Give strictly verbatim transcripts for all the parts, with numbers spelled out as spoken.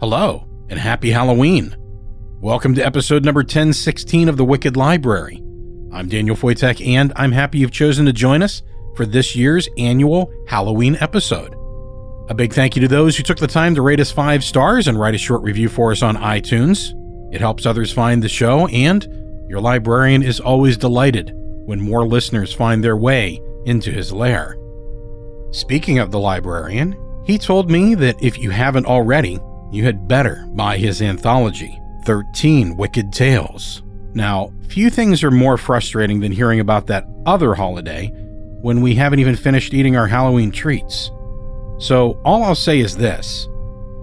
Hello, and happy Halloween. Welcome to episode number ten sixteen of The Wicked Library. I'm Daniel Foytek, and I'm happy you've chosen to join us for this year's annual Halloween episode. A big thank you to those who took the time to rate us five stars and write a short review for us on iTunes. It helps others find the show, and your librarian is always delighted when more listeners find their way into his lair. Speaking of the librarian, he told me that if you haven't already, you had better buy his anthology, thirteen Wicked Tales. Now, few things are more frustrating than hearing about that other holiday when we haven't even finished eating our Halloween treats. So all I'll say is this: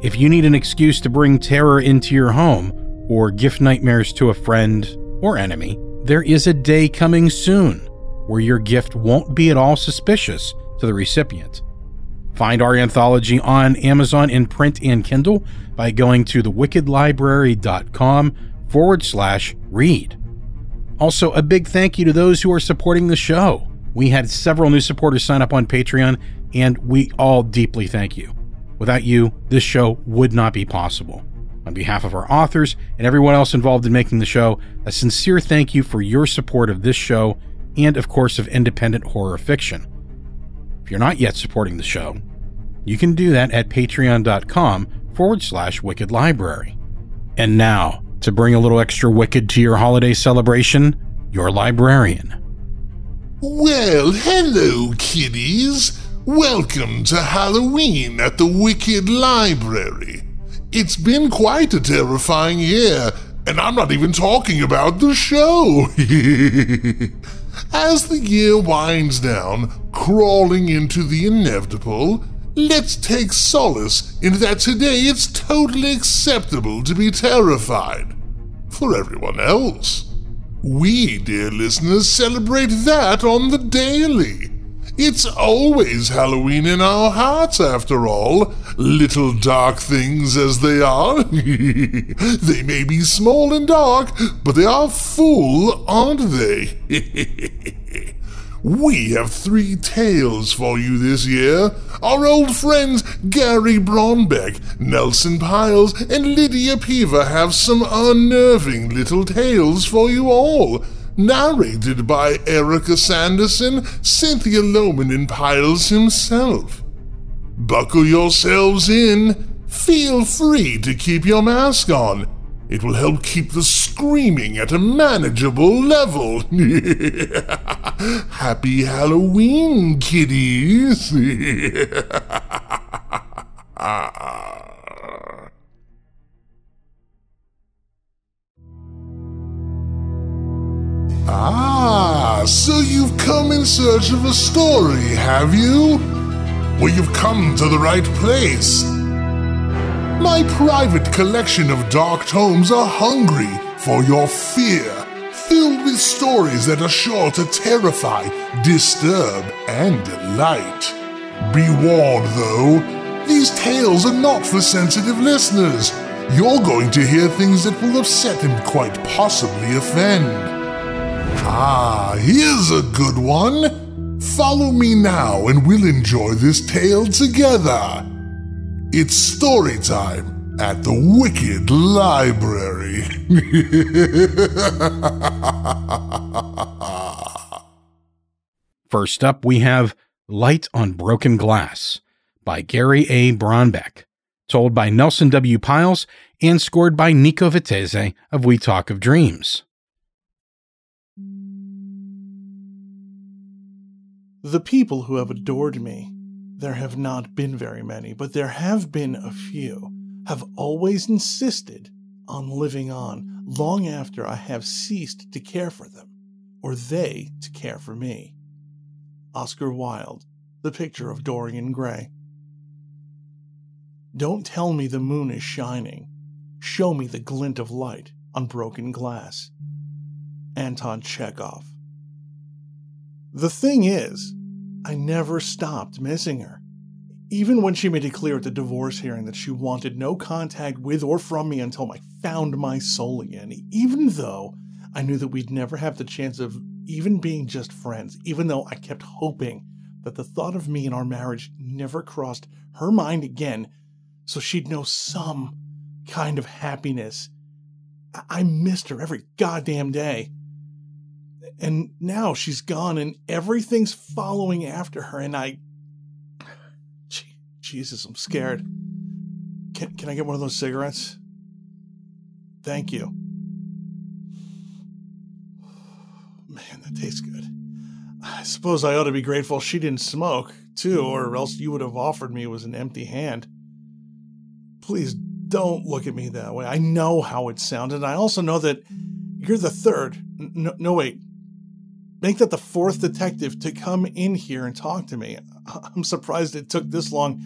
if you need an excuse to bring terror into your home or gift nightmares to a friend or enemy, there is a day coming soon where your gift won't be at all suspicious to the recipient. Find our anthology on Amazon in print and Kindle by going to thewickedlibrary.com forward slash read. Also, a big thank you to those who are supporting the show. We had several new supporters sign up on Patreon, and we all deeply thank you. Without you, this show would not be possible. On behalf of our authors and everyone else involved in making the show, a sincere thank you for your support of this show and, of course, of independent horror fiction. You're not yet supporting the show, you can do that at patreon.com forward slash wicked library. And now, to bring a little extra wicked to your holiday celebration, your librarian. Well, hello, kiddies. Welcome to Halloween at the Wicked Library. It's been quite a terrifying year, and I'm not even talking about the show. As the year winds down, crawling into the inevitable, let's take solace in that today it's totally acceptable to be terrified. For everyone else. We, dear listeners, celebrate that on the daily. It's always Halloween in our hearts, after all. Little dark things as they are. They may be small and dark, but they are full, aren't they? We have three tales for you this year. Our old friends Gary Braunbeck, Nelson Piles, and Lydia Piva have some unnerving little tales for you all. Narrated by Erica Sanderson, Cynthia Lohman, and Piles himself. Buckle yourselves in. Feel free to keep your mask on. It will help keep the screaming at a manageable level. Happy Halloween, kiddies. Ah, so you've come in search of a story, have you? Well, you've come to the right place. My private collection of dark tomes are hungry for your fear, filled with stories that are sure to terrify, disturb, and delight. Be warned, though, these tales are not for sensitive listeners. You're going to hear things that will upset and quite possibly offend. Ah, here's a good one. Follow me now and we'll enjoy this tale together. It's story time at the Wicked Library. First up, we have Light on Broken Glass by Gary A. Braunbeck, told by Nelson W. Piles and scored by Nico Vitese of We Talk of Dreams. The people who have adored me, there have not been very many, but there have been a few, have always insisted on living on long after I have ceased to care for them, or they to care for me. Oscar Wilde, The Picture of Dorian Gray. Don't tell me the moon is shining. Show me the glint of light on broken glass. Anton Chekhov. The thing is, I never stopped missing her. Even when she made it clear at the divorce hearing that she wanted no contact with or from me until I found my soul again, even though I knew that we'd never have the chance of even being just friends, even though I kept hoping that the thought of me and our marriage never crossed her mind again, so she'd know some kind of happiness. I, I missed her every goddamn day. And now she's gone and everything's following after her, and I... Jesus, I'm scared. Can, can I get one of those cigarettes? Thank you. Man, that tastes good. I suppose I ought to be grateful she didn't smoke, too, or else you would have offered me was an empty hand. Please don't look at me that way. I know how it sounded, and I also know that you're the third. No, no wait. Make that the fourth detective to come in here and talk to me. I'm surprised it took this long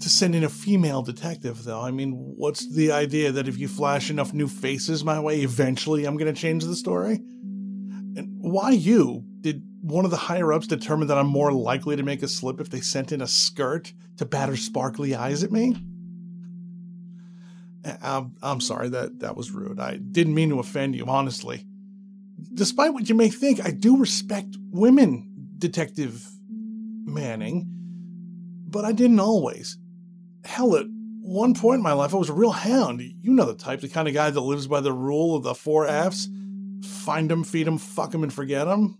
to send in a female detective, though. I mean, what's the idea that if you flash enough new faces my way, eventually I'm going to change the story? And why you? Did one of the higher-ups determine that I'm more likely to make a slip if they sent in a skirt to batter sparkly eyes at me? I'm, I'm sorry, that, that was rude. I didn't mean to offend you, honestly. Despite what you may think, I do respect women, Detective Manning, but I didn't always. Hell, at one point in my life, I was a real hound. You know the type, the kind of guy that lives by the rule of the four F's. Find 'em, feed 'em, fuck 'em, and forget 'em.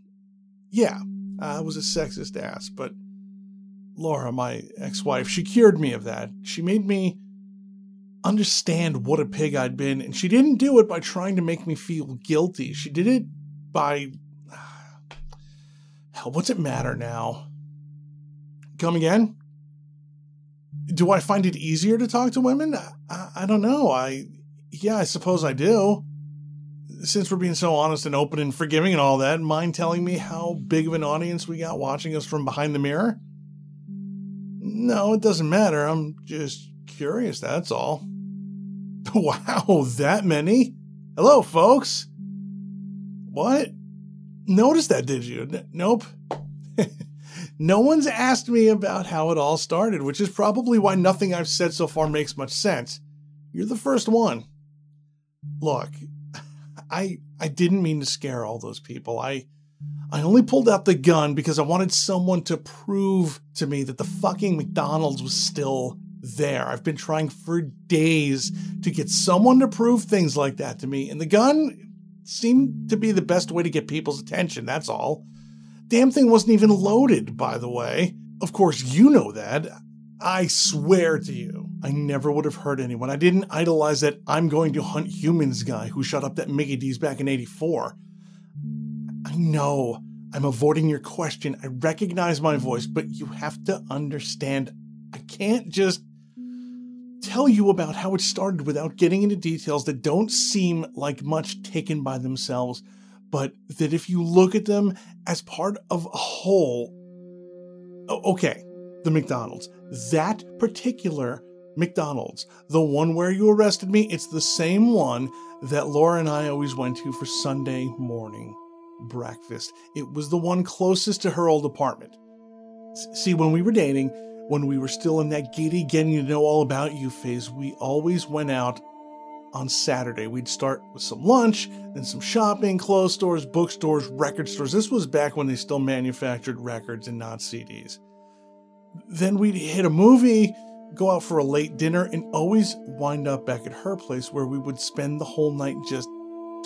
Yeah, I was a sexist ass, but Laura, my ex-wife, she cured me of that. She made me understand what a pig I'd been, and she didn't do it by trying to make me feel guilty. She did it by... Hell, what's it matter now? Come again? Do I find it easier to talk to women? I, I don't know. I... Yeah, I suppose I do. Since we're being so honest and open and forgiving and all that, mind telling me how big of an audience we got watching us from behind the mirror? No, it doesn't matter. I'm just curious, that's all. Wow, that many? Hello, folks. What? Notice that, did you? N- nope. No one's asked me about how it all started, which is probably why nothing I've said so far makes much sense. You're the first one. Look, I I didn't mean to scare all those people. I I only pulled out the gun because I wanted someone to prove to me that the fucking McDonald's was still there. I've been trying for days to get someone to prove things like that to me, and the gun seemed to be the best way to get people's attention, that's all. Damn thing wasn't even loaded, by the way. Of course, you know that. I swear to you, I never would have hurt anyone. I didn't idolize that I'm going to hunt humans guy who shot up that Mickey D's back in eighty-four. I know I'm avoiding your question. I recognize my voice, but you have to understand I can't just tell you about how it started without getting into details that don't seem like much taken by themselves, but that if you look at them as part of a whole... Okay, the McDonald's. That particular McDonald's, the one where you arrested me, it's the same one that Laura and I always went to for Sunday morning breakfast. It was the one closest to her old apartment. See, when we were dating... When we were still in that giddy getting to know all about you phase, we always went out on Saturday. We'd start with some lunch, then some shopping, clothes stores, bookstores, record stores. This was back when they still manufactured records and not C Ds. Then we'd hit a movie, go out for a late dinner, and always wind up back at her place where we would spend the whole night just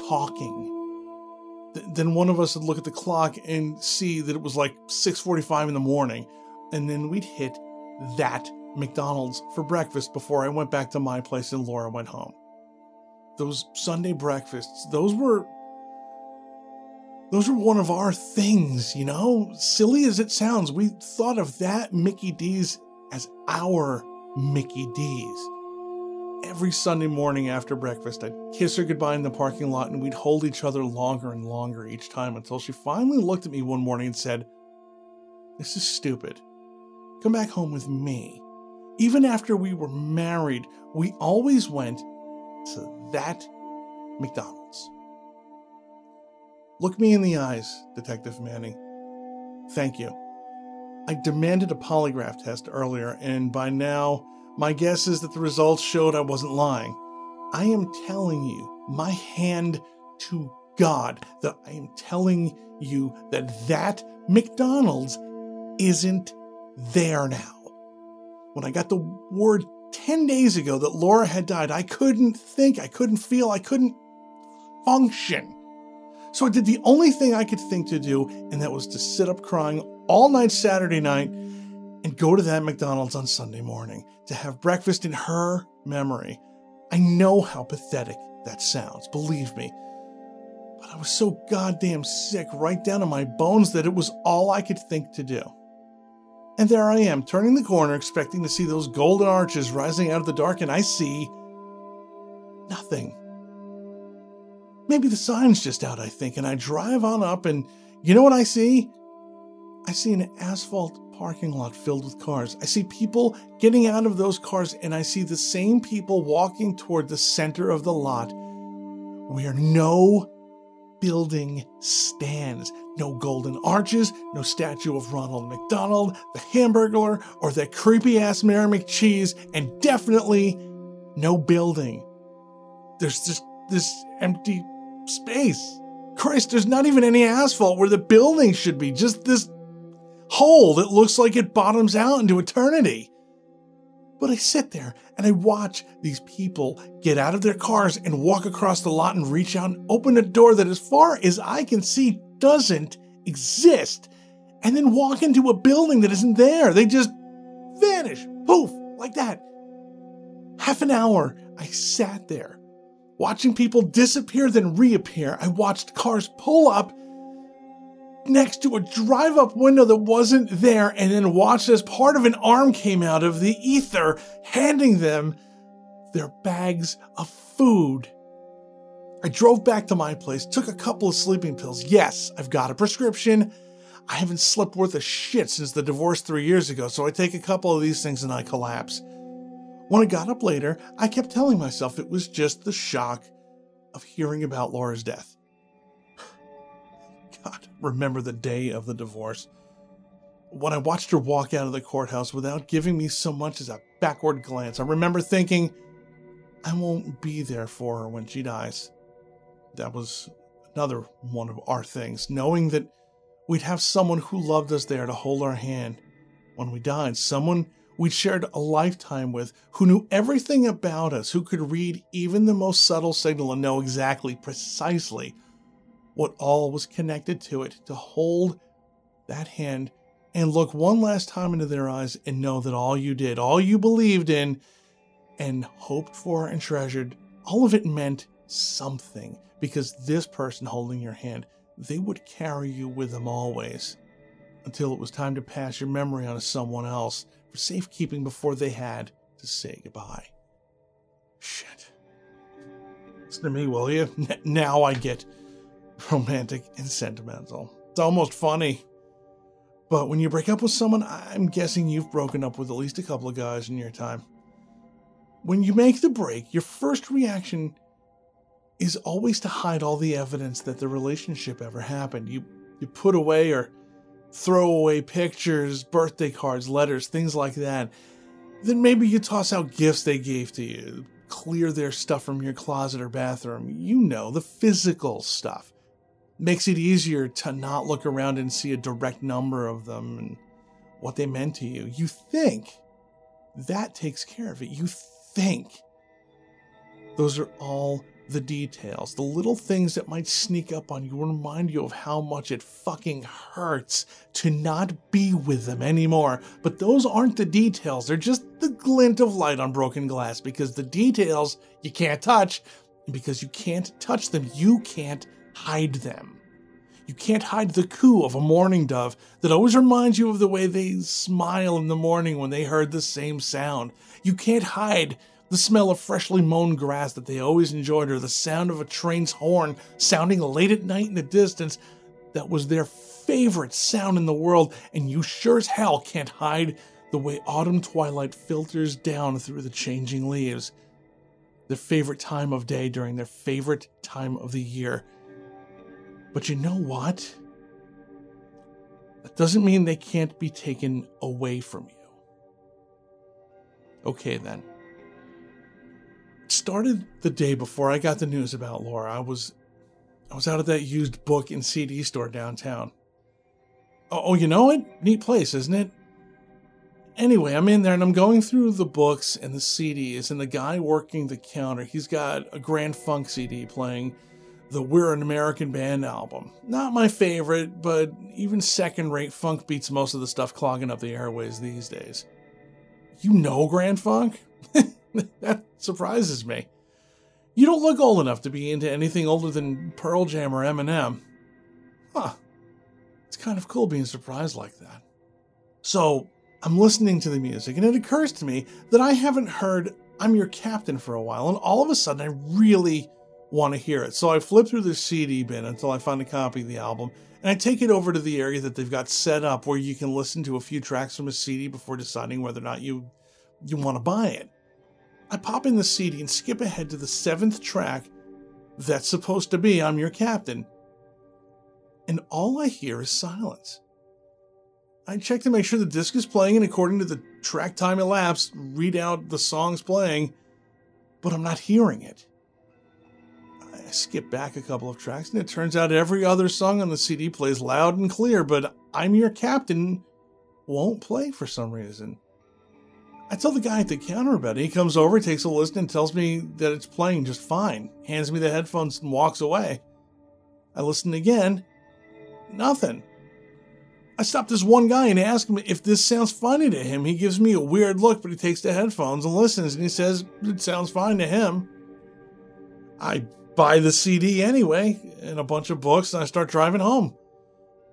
talking. Th- then one of us would look at the clock and see that it was like six forty-five in the morning, and then we'd hit that McDonald's for breakfast before I went back to my place and Laura went home. Those Sunday breakfasts, those were... Those were one of our things, you know? Silly as it sounds, we thought of that Mickey D's as our Mickey D's. Every Sunday morning after breakfast, I'd kiss her goodbye in the parking lot and we'd hold each other longer and longer each time until she finally looked at me one morning and said, "This is stupid. Come back home with me. Even after we were married, we always went to that McDonald's. Look me in the eyes, Detective Manning. Thank you. I demanded a polygraph test earlier, and by now, my guess is that the results showed I wasn't lying. I am telling you, my hand to God, that I am telling you that that McDonald's isn't there now. When I got the word ten days ago that Laura had died, I couldn't think, I couldn't feel, I couldn't function. So I did the only thing I could think to do, and that was to sit up crying all night Saturday night and go to that McDonald's on Sunday morning to have breakfast in her memory. I know how pathetic that sounds, believe me. But I was so goddamn sick right down to my bones that it was all I could think to do. And there I am, turning the corner, expecting to see those golden arches rising out of the dark, and I see nothing. Maybe the sign's just out, I think, and I drive on up, and you know what I see? I see an asphalt parking lot filled with cars. I see people getting out of those cars, and I see the same people walking toward the center of the lot where no building stands. No golden arches, no statue of Ronald McDonald, the Hamburglar, or that creepy-ass Mary McCheese, and definitely no building. There's just this empty space. Christ, there's not even any asphalt where the building should be, just this hole that looks like it bottoms out into eternity. But I sit there and I watch these people get out of their cars and walk across the lot and reach out and open a door that, as far as I can see, doesn't exist, and then walk into a building that isn't there. They just vanish, poof, like that. Half an hour I sat there, watching people disappear then reappear. I watched cars pull up next to a drive-up window that wasn't there, and then watched as part of an arm came out of the ether, handing them their bags of food. I drove back to my place, took a couple of sleeping pills. Yes, I've got a prescription. I haven't slept worth a shit since the divorce three years ago, so I take a couple of these things and I collapse. When I got up later, I kept telling myself it was just the shock of hearing about Laura's death. God, remember the day of the divorce. When I watched her walk out of the courthouse without giving me so much as a backward glance, I remember thinking, I won't be there for her when she dies. That was another one of our things, knowing that we'd have someone who loved us there to hold our hand when we died, someone we'd shared a lifetime with, who knew everything about us, who could read even the most subtle signal and know exactly, precisely, what all was connected to it, to hold that hand and look one last time into their eyes and know that all you did, all you believed in and hoped for and treasured, all of it meant something, because this person holding your hand, they would carry you with them always until it was time to pass your memory on to someone else for safekeeping before they had to say goodbye. Shit. Listen to me, will you? N- now I get romantic and sentimental. It's almost funny. But when you break up with someone, I'm guessing you've broken up with at least a couple of guys in your time. When you make the break, your first reaction is always to hide all the evidence that the relationship ever happened. You you put away or throw away pictures, birthday cards, letters, things like that. Then maybe you toss out gifts they gave to you, clear their stuff from your closet or bathroom. You know, the physical stuff. Makes it easier to not look around and see a direct number of them and what they meant to you. You think that takes care of it. You think those are all the details, the little things that might sneak up on you and remind you of how much it fucking hurts to not be with them anymore. But those aren't the details. They're just the glint of light on broken glass, because the details you can't touch, and because you can't touch them, you can't hide them. You can't hide the coo of a mourning dove that always reminds you of the way they smile in the morning when they heard the same sound. You can't hide the smell of freshly mown grass that they always enjoyed, or the sound of a train's horn sounding late at night in the distance that was their favorite sound in the world, and you sure as hell can't hide the way autumn twilight filters down through the changing leaves, their favorite time of day during their favorite time of the year. But you know what? That doesn't mean they can't be taken away from you. Okay, then. It started the day before I got the news about Laura. I was I was out at that used book and C D store downtown. Oh, oh you know it? Neat place, isn't it? Anyway, I'm in there and I'm going through the books and the C Ds, and the guy working the counter, he's got a Grand Funk C D playing the We're an American Band album. Not my favorite, but even second-rate funk beats most of the stuff clogging up the airways these days. You know Grand Funk? That surprises me. You don't look old enough to be into anything older than Pearl Jam or Eminem. Huh. It's kind of cool being surprised like that. So, I'm listening to the music, and it occurs to me that I haven't heard I'm Your Captain for a while, and all of a sudden I really want to hear it. So I flip through the C D bin until I find a copy of the album, and I take it over to the area that they've got set up where you can listen to a few tracks from a C D before deciding whether or not you you want to buy it. I pop in the C D and skip ahead to the seventh track that's supposed to be I'm Your Captain, and all I hear is silence. I check to make sure the disc is playing, and according to the track time elapsed, read out the songs playing, but I'm not hearing it. I skip back a couple of tracks, and it turns out every other song on the C D plays loud and clear, but I'm Your Captain won't play for some reason. I tell the guy at the counter about it. He comes over, takes a listen, and tells me that it's playing just fine, hands me the headphones, and walks away. I listen again. Nothing. I stop this one guy and ask him if this sounds funny to him. He gives me a weird look, but he takes the headphones and listens, and he says it sounds fine to him. I buy the C D anyway, and a bunch of books, and I start driving home.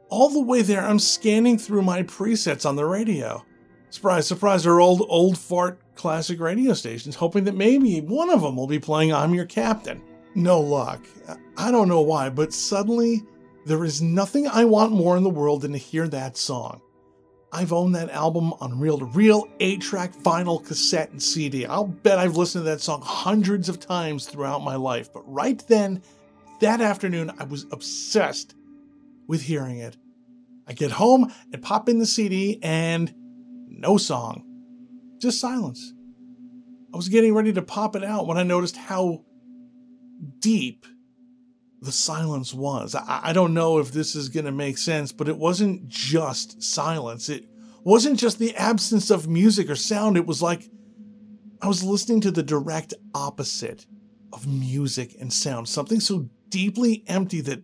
All the way there, I'm scanning through my presets on the radio. Surprise, surprise, they're old, old fart classic radio stations, hoping that maybe one of them will be playing I'm Your Captain. No luck. I don't know why, but suddenly there is nothing I want more in the world than to hear that song. I've owned that album on reel-to-reel, eight-track, vinyl, cassette, and C D. I'll bet I've listened to that song hundreds of times throughout my life. But right then, that afternoon, I was obsessed with hearing it. I get home and pop in the C D, and no song. Just silence. I was getting ready to pop it out when I noticed how deep the silence was. I, I don't know if this is going to make sense, but it wasn't just silence. It wasn't just the absence of music or sound. It was like I was listening to the direct opposite of music and sound. Something so deeply empty that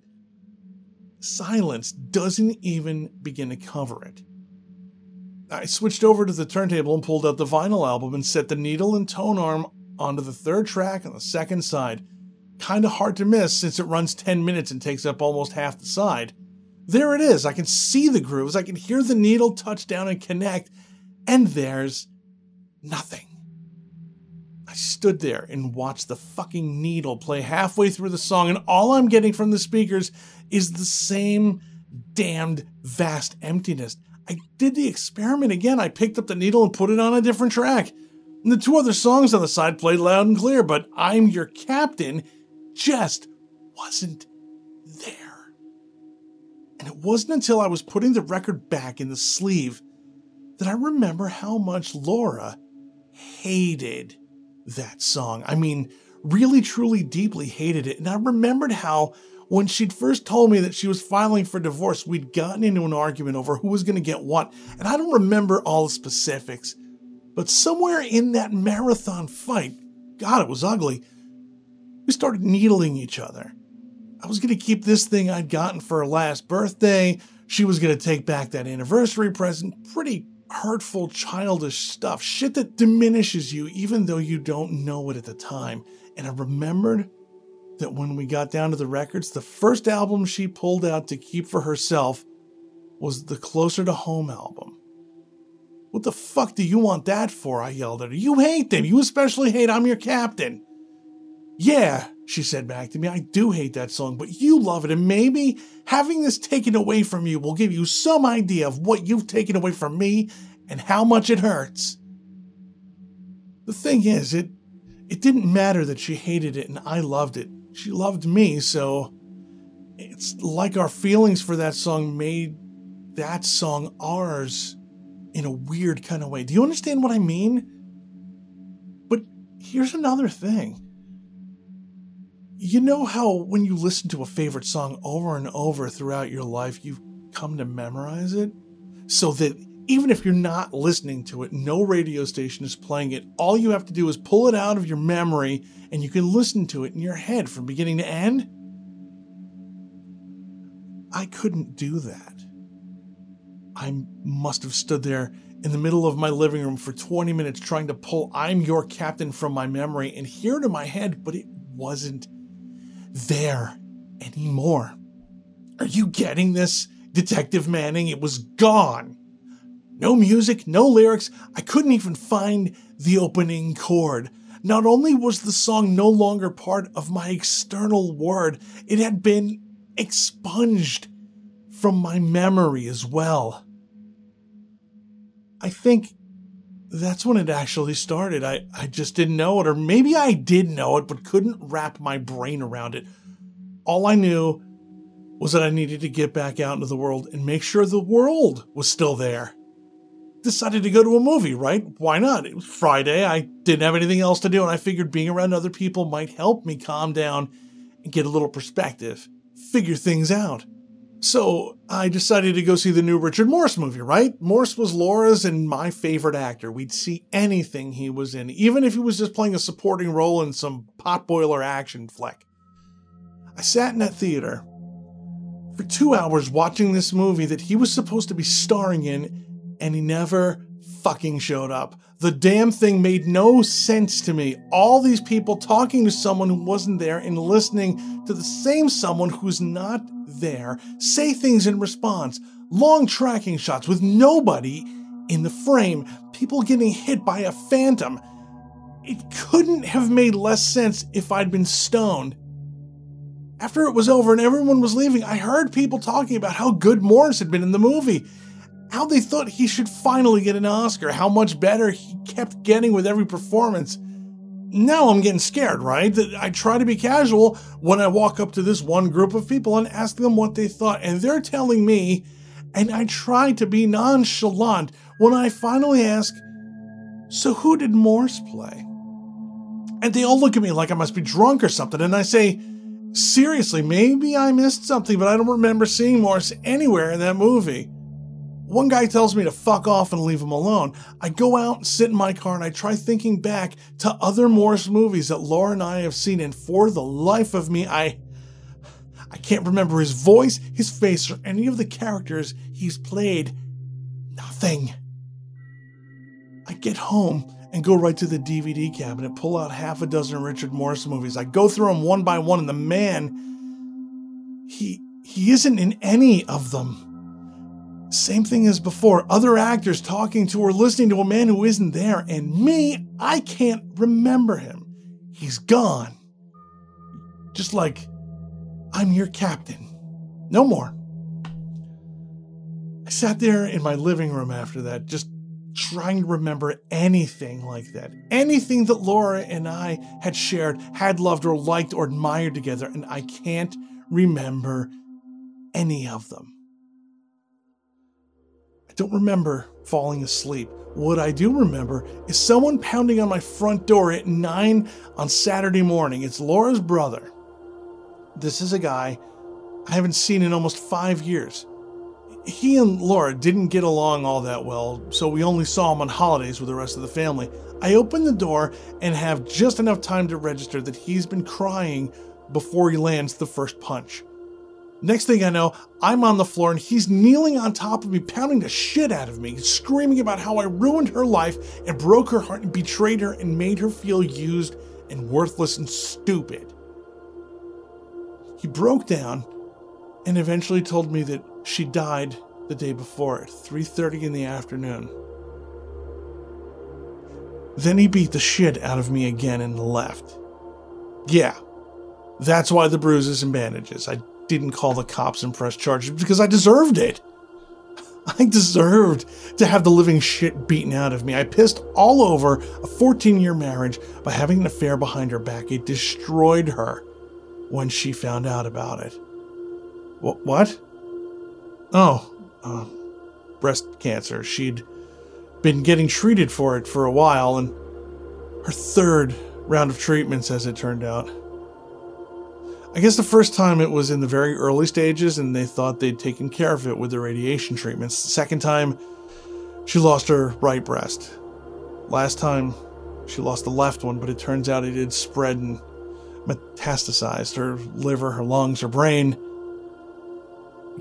silence doesn't even begin to cover it. I switched over to the turntable and pulled out the vinyl album and set the needle and tone arm onto the third track on the second side. Kind of hard to miss since it runs ten minutes and takes up almost half the side. There it is. I can see the grooves. I can hear the needle touch down and connect. And there's nothing. I stood there and watched the fucking needle play halfway through the song, and all I'm getting from the speakers is the same damned vast emptiness. I did the experiment again. I picked up the needle and put it on a different track. And the two other songs on the side played loud and clear, but I'm Your Captain just wasn't there. And it wasn't until I was putting the record back in the sleeve that I remember how much Laura hated that song. I mean, really, truly, deeply hated it. And I remembered how when she'd first told me that she was filing for divorce, we'd gotten into an argument over who was going to get what. And I don't remember all the specifics, but somewhere in that marathon fight, God, it was ugly, we started needling each other. I was going to keep this thing I'd gotten for her last birthday. She was going to take back that anniversary present. Pretty hurtful, childish stuff. Shit that diminishes you even though you don't know it at the time. And I remembered that when we got down to the records, the first album she pulled out to keep for herself was the Closer to Home album. What the fuck do you want that for? I yelled at her. You hate them. You especially hate I'm Your Captain. Yeah, she said back to me, I do hate that song, but you love it, and maybe having this taken away from you will give you some idea of what you've taken away from me and how much it hurts. The thing is, it it didn't matter that she hated it and I loved it. She loved me, so it's like our feelings for that song made that song ours in a weird kind of way. Do you understand what I mean? But here's another thing. You know how when you listen to a favorite song over and over throughout your life, you've come to memorize it? So that even if you're not listening to it, no radio station is playing it, all you have to do is pull it out of your memory and you can listen to it in your head from beginning to end? I couldn't do that. I must have stood there in the middle of my living room for twenty minutes trying to pull I'm Your Captain from my memory and hear it in my head, but it wasn't there anymore. Are you getting this, Detective Manning? It was gone. No music, no lyrics. I couldn't even find the opening chord. Not only was the song no longer part of my external world, it had been expunged from my memory as well. I think that's when it actually started. I, I just didn't know it, or maybe I did know it, but couldn't wrap my brain around it. All I knew was that I needed to get back out into the world and make sure the world was still there. Decided to go to a movie, right? Why not? It was Friday. I didn't have anything else to do, and I figured being around other people might help me calm down and get a little perspective, figure things out. So I decided to go see the new Richard Morse movie, right? Morse was Laura's and my favorite actor. We'd see anything he was in, even if he was just playing a supporting role in some potboiler action flick. I sat in that theater for two hours watching this movie that he was supposed to be starring in, and he never fucking showed up. The damn thing made no sense to me. All these people talking to someone who wasn't there and listening to the same someone who's not there say things in response. Long tracking shots with nobody in the frame. People getting hit by a phantom. It couldn't have made less sense if I'd been stoned. After it was over and everyone was leaving, I heard people talking about how good Morris had been in the movie. How they thought he should finally get an Oscar, how much better he kept getting with every performance. Now I'm getting scared, right? I try to be casual when I walk up to this one group of people and ask them what they thought, and they're telling me, and I try to be nonchalant when I finally ask, so who did Morse play? And they all look at me like I must be drunk or something, and I say, seriously, maybe I missed something, but I don't remember seeing Morse anywhere in that movie. One guy tells me to fuck off and leave him alone. I go out and sit in my car and I try thinking back to other Morse movies that Laura and I have seen, and for the life of me, I I can't remember his voice, his face, or any of the characters he's played. Nothing. I get home and go right to the D V D cabinet, pull out half a dozen Richard Morse movies. I go through them one by one, and the man, he he isn't in any of them. Same thing as before, other actors talking to or listening to a man who isn't there, and me, I can't remember him. He's gone. Just like, I'm your captain. No more. I sat there in my living room after that, just trying to remember anything like that. Anything that Laura and I had shared, had loved or liked or admired together, and I can't remember any of them. I don't remember falling asleep. What I do remember is someone pounding on my front door at nine on Saturday morning. It's Laura's brother. This is a guy I haven't seen in almost five years. He and Laura didn't get along all that well, so we only saw him on holidays with the rest of the family. I open the door and have just enough time to register that he's been crying before he lands the first punch. Next thing I know, I'm on the floor and he's kneeling on top of me, pounding the shit out of me, screaming about how I ruined her life and broke her heart and betrayed her and made her feel used and worthless and stupid. He broke down and eventually told me that she died the day before at three thirty in the afternoon. Then he beat the shit out of me again and left. Yeah, that's why the bruises and bandages. I didn't call the cops and press charges because I deserved it. I deserved to have the living shit beaten out of me. I pissed all over a fourteen-year marriage by having an affair behind her back. It destroyed her when she found out about it. Wh- what? Oh, uh, breast cancer. She'd been getting treated for it for a while, and her third round of treatments, as it turned out. I guess the first time it was in the very early stages and they thought they'd taken care of it with the radiation treatments. The second time, she lost her right breast. Last time, she lost the left one, but it turns out it had spread and metastasized. Her liver, her lungs, her brain.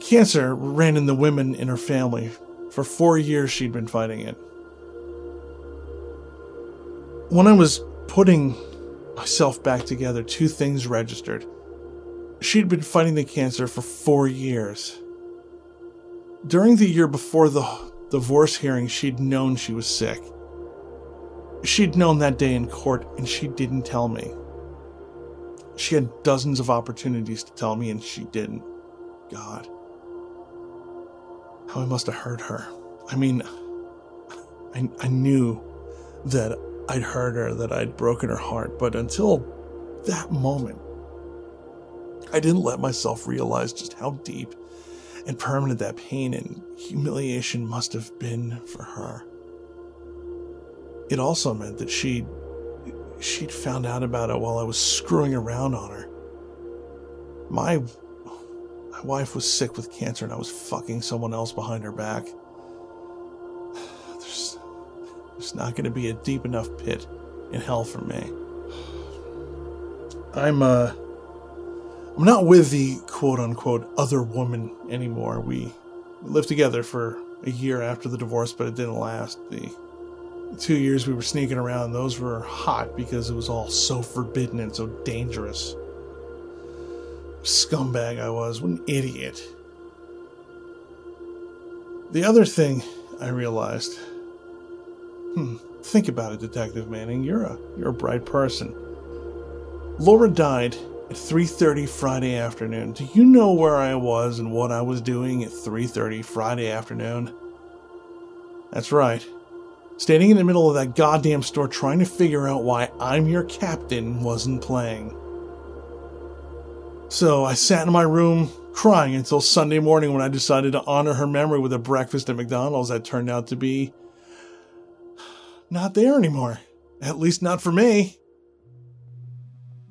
Cancer ran in the women in her family. For four years she'd been fighting it. When I was putting myself back together, two things registered. She'd been fighting the cancer for four years. During the year before the divorce hearing, she'd known she was sick. She'd known that day in court, and she didn't tell me. She had dozens of opportunities to tell me, and she didn't. God. How I must have hurt her. I mean, I, I knew that I'd hurt her, that I'd broken her heart, but until that moment, I didn't let myself realize just how deep and permanent that pain and humiliation must have been for her. It also meant that she'd, she'd found out about it while I was screwing around on her. My, my wife was sick with cancer and I was fucking someone else behind her back. There's, there's not going to be a deep enough pit in hell for me. I'm, uh... I'm not with the quote-unquote other woman anymore. We lived together for a year after the divorce, but it didn't last. The two years we were sneaking around, those were hot because it was all so forbidden and so dangerous. Scumbag I was. What an idiot. The other thing I realized... Hmm, think about it, Detective Manning. You're a, you're a bright person. Laura died... at three thirty Friday afternoon. Do you know where I was and what I was doing at three thirty Friday afternoon? That's right. Standing in the middle of that goddamn store trying to figure out why I'm Your Captain wasn't playing. So I sat in my room crying until Sunday morning when I decided to honor her memory with a breakfast at McDonald's that turned out to be not there anymore. At least not for me.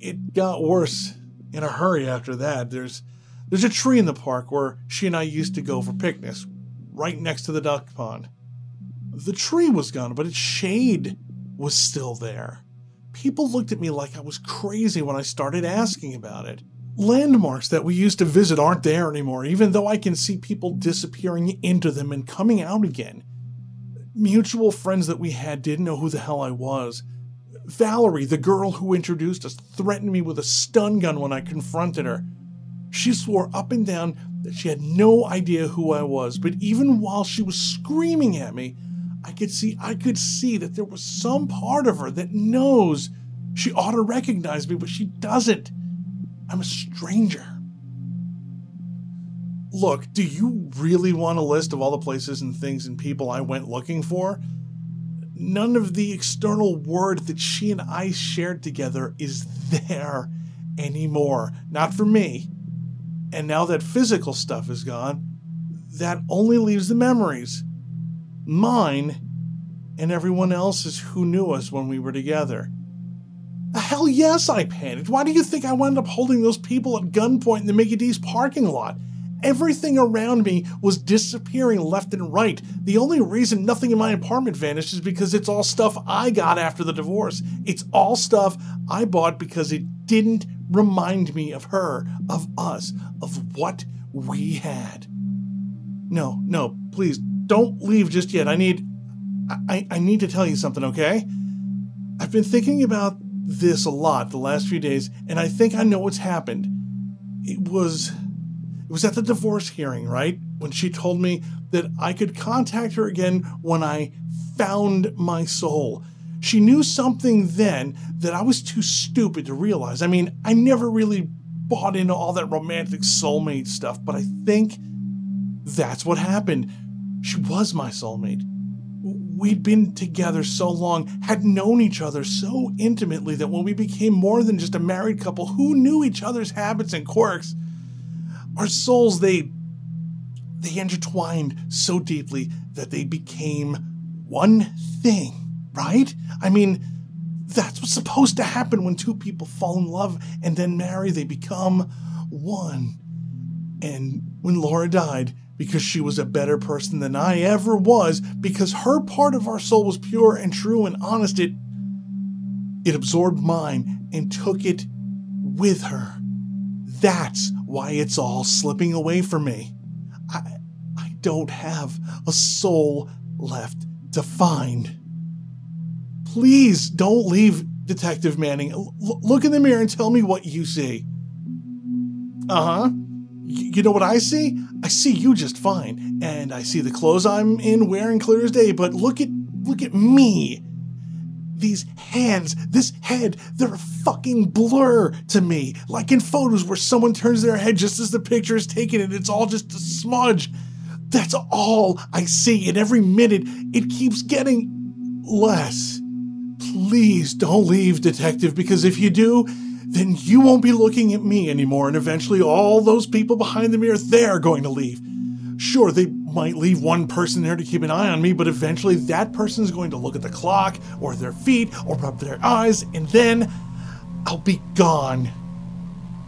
It got worse in a hurry after that. There's there's a tree in the park where she and I used to go for picnics, right next to the duck pond. The tree was gone, but its shade was still there. People looked at me like I was crazy when I started asking about it. Landmarks that we used to visit aren't there anymore, even though I can see people disappearing into them and coming out again. Mutual friends that we had didn't know who the hell I was. Valerie, the girl who introduced us, threatened me with a stun gun when I confronted her. She swore up and down that she had no idea who I was, but even while she was screaming at me, I could see I could see that there was some part of her that knows she ought to recognize me, but she doesn't. I'm a stranger. Look, do you really want a list of all the places and things and people I went looking for? None of the external word that she and I shared together is there anymore. Not for me. And now that physical stuff is gone, that only leaves the memories. Mine and everyone else's who knew us when we were together. Hell yes, I panicked. Why do you think I wound up holding those people at gunpoint in the Mickey D's parking lot? Everything around me was disappearing left and right. The only reason nothing in my apartment vanished is because it's all stuff I got after the divorce. It's all stuff I bought because it didn't remind me of her, of us, of what we had. No, no, please don't leave just yet. I need, I, I need to tell you something, okay? I've been thinking about this a lot the last few days, and I think I know what's happened. It was... It was at the divorce hearing, right? When she told me that I could contact her again when I found my soul. She knew something then that I was too stupid to realize. I mean, I never really bought into all that romantic soulmate stuff, but I think that's what happened. She was my soulmate. We'd been together so long, had known each other so intimately that when we became more than just a married couple who knew each other's habits and quirks, our souls, they, they intertwined so deeply that they became one thing, right? I mean, that's what's supposed to happen when two people fall in love and then marry. They become one. And when Laura died, because she was a better person than I ever was, because her part of our soul was pure and true and honest, it, it absorbed mine and took it with her. That's why it's all slipping away from me. I, I don't have a soul left to find. Please don't leave, Detective Manning. L- look in the mirror and tell me what you see. Uh-huh. You know what I see? I see you just fine, and I see the clothes I'm in wearing clear as day, but look at look at me. These hands, this head, they're a fucking blur to me, like in photos where someone turns their head just as the picture is taken and it's all just a smudge. That's all I see, and every minute it keeps getting less. Please don't leave, Detective, because if you do, then you won't be looking at me anymore, and eventually all those people behind the mirror, they're going to leave. Sure, they might leave one person there to keep an eye on me, but eventually that person's going to look at the clock, or their feet, or rub their eyes, and then I'll be gone.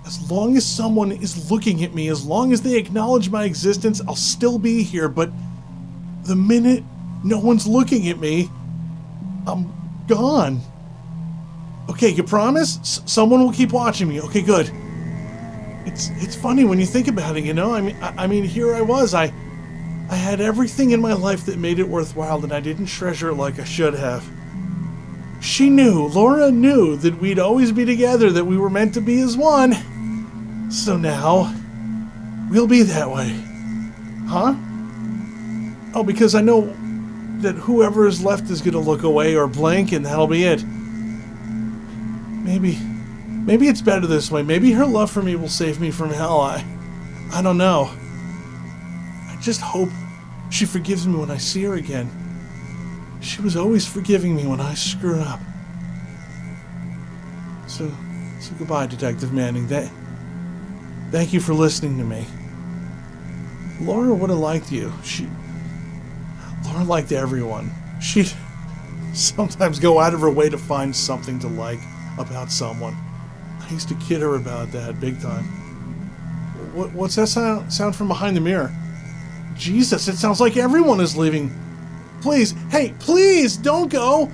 As long as someone is looking at me, as long as they acknowledge my existence, I'll still be here, but the minute no one's looking at me, I'm gone. Okay, you promise? S- someone will keep watching me. Okay, good. It's it's funny when you think about it, you know? I mean, I, I mean, here I was. I I had everything in my life that made it worthwhile, and I didn't treasure it like I should have. She knew, Laura knew, that we'd always be together, that we were meant to be as one. So now, we'll be that way. Huh? Oh, because I know that whoever is left is going to look away or blink, and that'll be it. Maybe, maybe it's better this way. Maybe her love for me will save me from hell. I, I don't know. I just hope she forgives me when I see her again. She was always forgiving me when I screwed up. So, so goodbye, Detective Manning. That, thank you for listening to me. Laura would have liked you. She, Laura liked everyone. She'd sometimes go out of her way to find something to like about someone. I used to kid her about that big time. What, what's that sound, sound from behind the mirror? Jesus, it sounds like everyone is leaving. Please, hey, please don't go.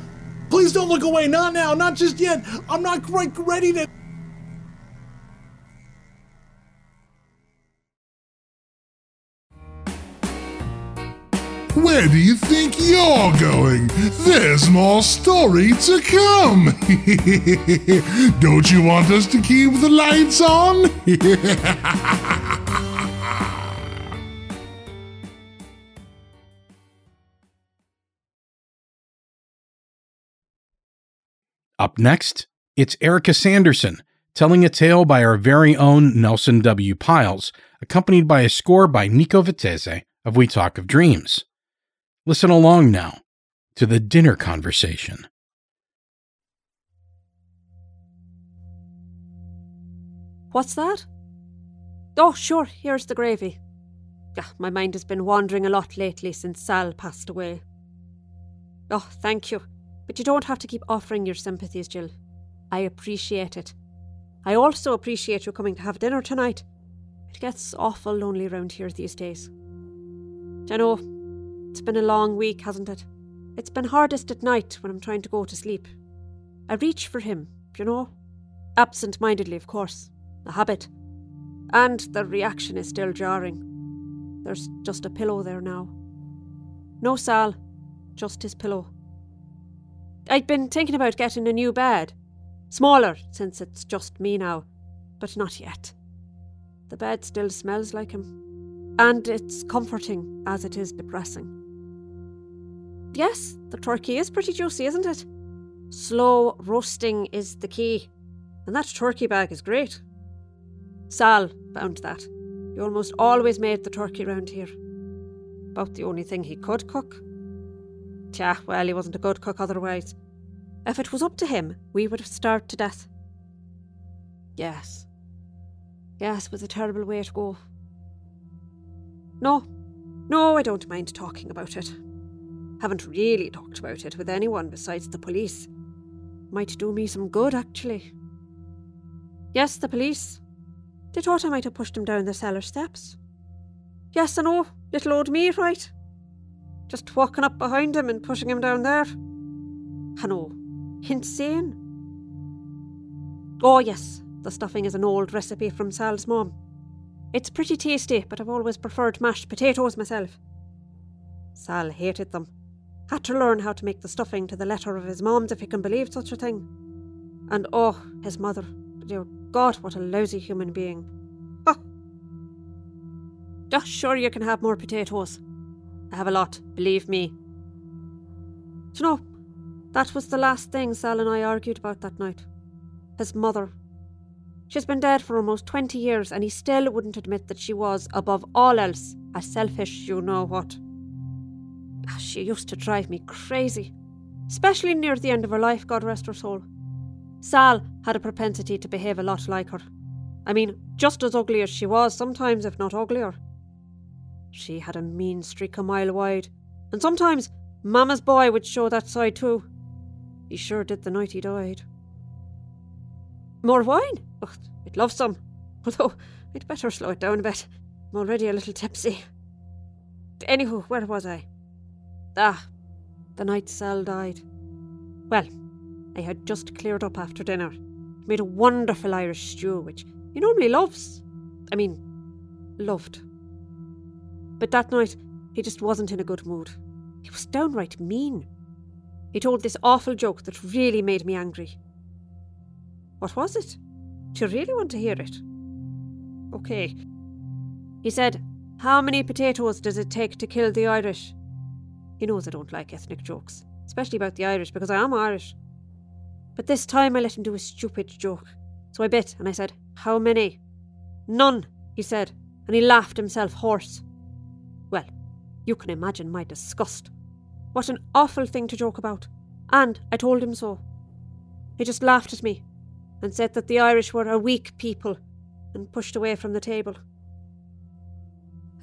Please don't look away. Not now, not just yet. I'm not quite ready to... Where do you think you're going? There's more story to come. Don't you want us to keep the lights on? Up next, it's Erica Sanderson, telling a tale by our very own Nelson W. Piles, accompanied by a score by Nico Vitese of We Talk of Dreams. Listen along now to the dinner conversation. What's that? Oh, sure, here's the gravy. Yeah, my mind has been wandering a lot lately since Sal passed away. Oh, thank you. But you don't have to keep offering your sympathies, Jill. I appreciate it. I also appreciate you coming to have dinner tonight. It gets awful lonely round here these days. I know. It's been a long week, hasn't it? It's been hardest at night when I'm trying to go to sleep. I reach for him, you know? Absent-mindedly, of course. A habit. And the reaction is still jarring. There's just a pillow there now. No Sal, just his pillow. I'd been thinking about getting a new bed. Smaller, since it's just me now. But not yet. The bed still smells like him. And it's comforting as it is depressing. Yes, the turkey is pretty juicy, isn't it? Slow roasting is the key. And that turkey bag is great. Sal found that. He almost always made the turkey round here. about the only thing he could cook. Tja, well, he wasn't a good cook otherwise. If it was up to him, we would have starved to death. Yes. Yes, it was a terrible way to go. No. No, I don't mind talking about it. Haven't really talked about it with anyone besides the police. Might do me some good, actually. Yes, the police. They thought I might have pushed him down the cellar steps. Yes, I know. Little old me, right? Just walking up behind him and pushing him down there. I know. Insane. Oh, yes. The stuffing is an old recipe from Sal's mum. It's pretty tasty, but I've always preferred mashed potatoes myself. Sal hated them. Had to learn how to make the stuffing to the letter of his mum's, if you can believe such a thing. And oh, his mother. Dear God, what a lousy human being. Ha! Huh. Just sure you can have more potatoes. I have a lot, believe me. Do you know, that was the last thing Sal and I argued about that night. His mother. She's been dead for almost twenty years and he still wouldn't admit that she was, above all else, a selfish you-know-what. She used to drive me crazy, especially near the end of her life, God rest her soul. Sal had a propensity to behave a lot like her. I mean, just as ugly as she was, sometimes if not uglier. She had a mean streak a mile wide, and sometimes Mama's boy would show that side too. He sure did the night he died. More wine? Ugh, I'd love some, although I'd better slow it down a bit. I'm already a little tipsy. Anywho, where was I? Ah, the night Sal died. Well, I had just cleared up after dinner. Made a wonderful Irish stew, which he normally loves. I mean, loved. But that night, he just wasn't in a good mood. He was downright mean. He told this awful joke that really made me angry. What was it? Do you really want to hear it? Okay. He said, "How many potatoes does it take to kill the Irish?" He knows I don't like ethnic jokes, especially about the Irish, because I am Irish. But this time I let him do a stupid joke. So I bit and I said, "How many?" "None," he said, and he laughed himself hoarse. Well, you can imagine my disgust. What an awful thing to joke about. And I told him so. He just laughed at me and said that the Irish were a weak people and pushed away from the table.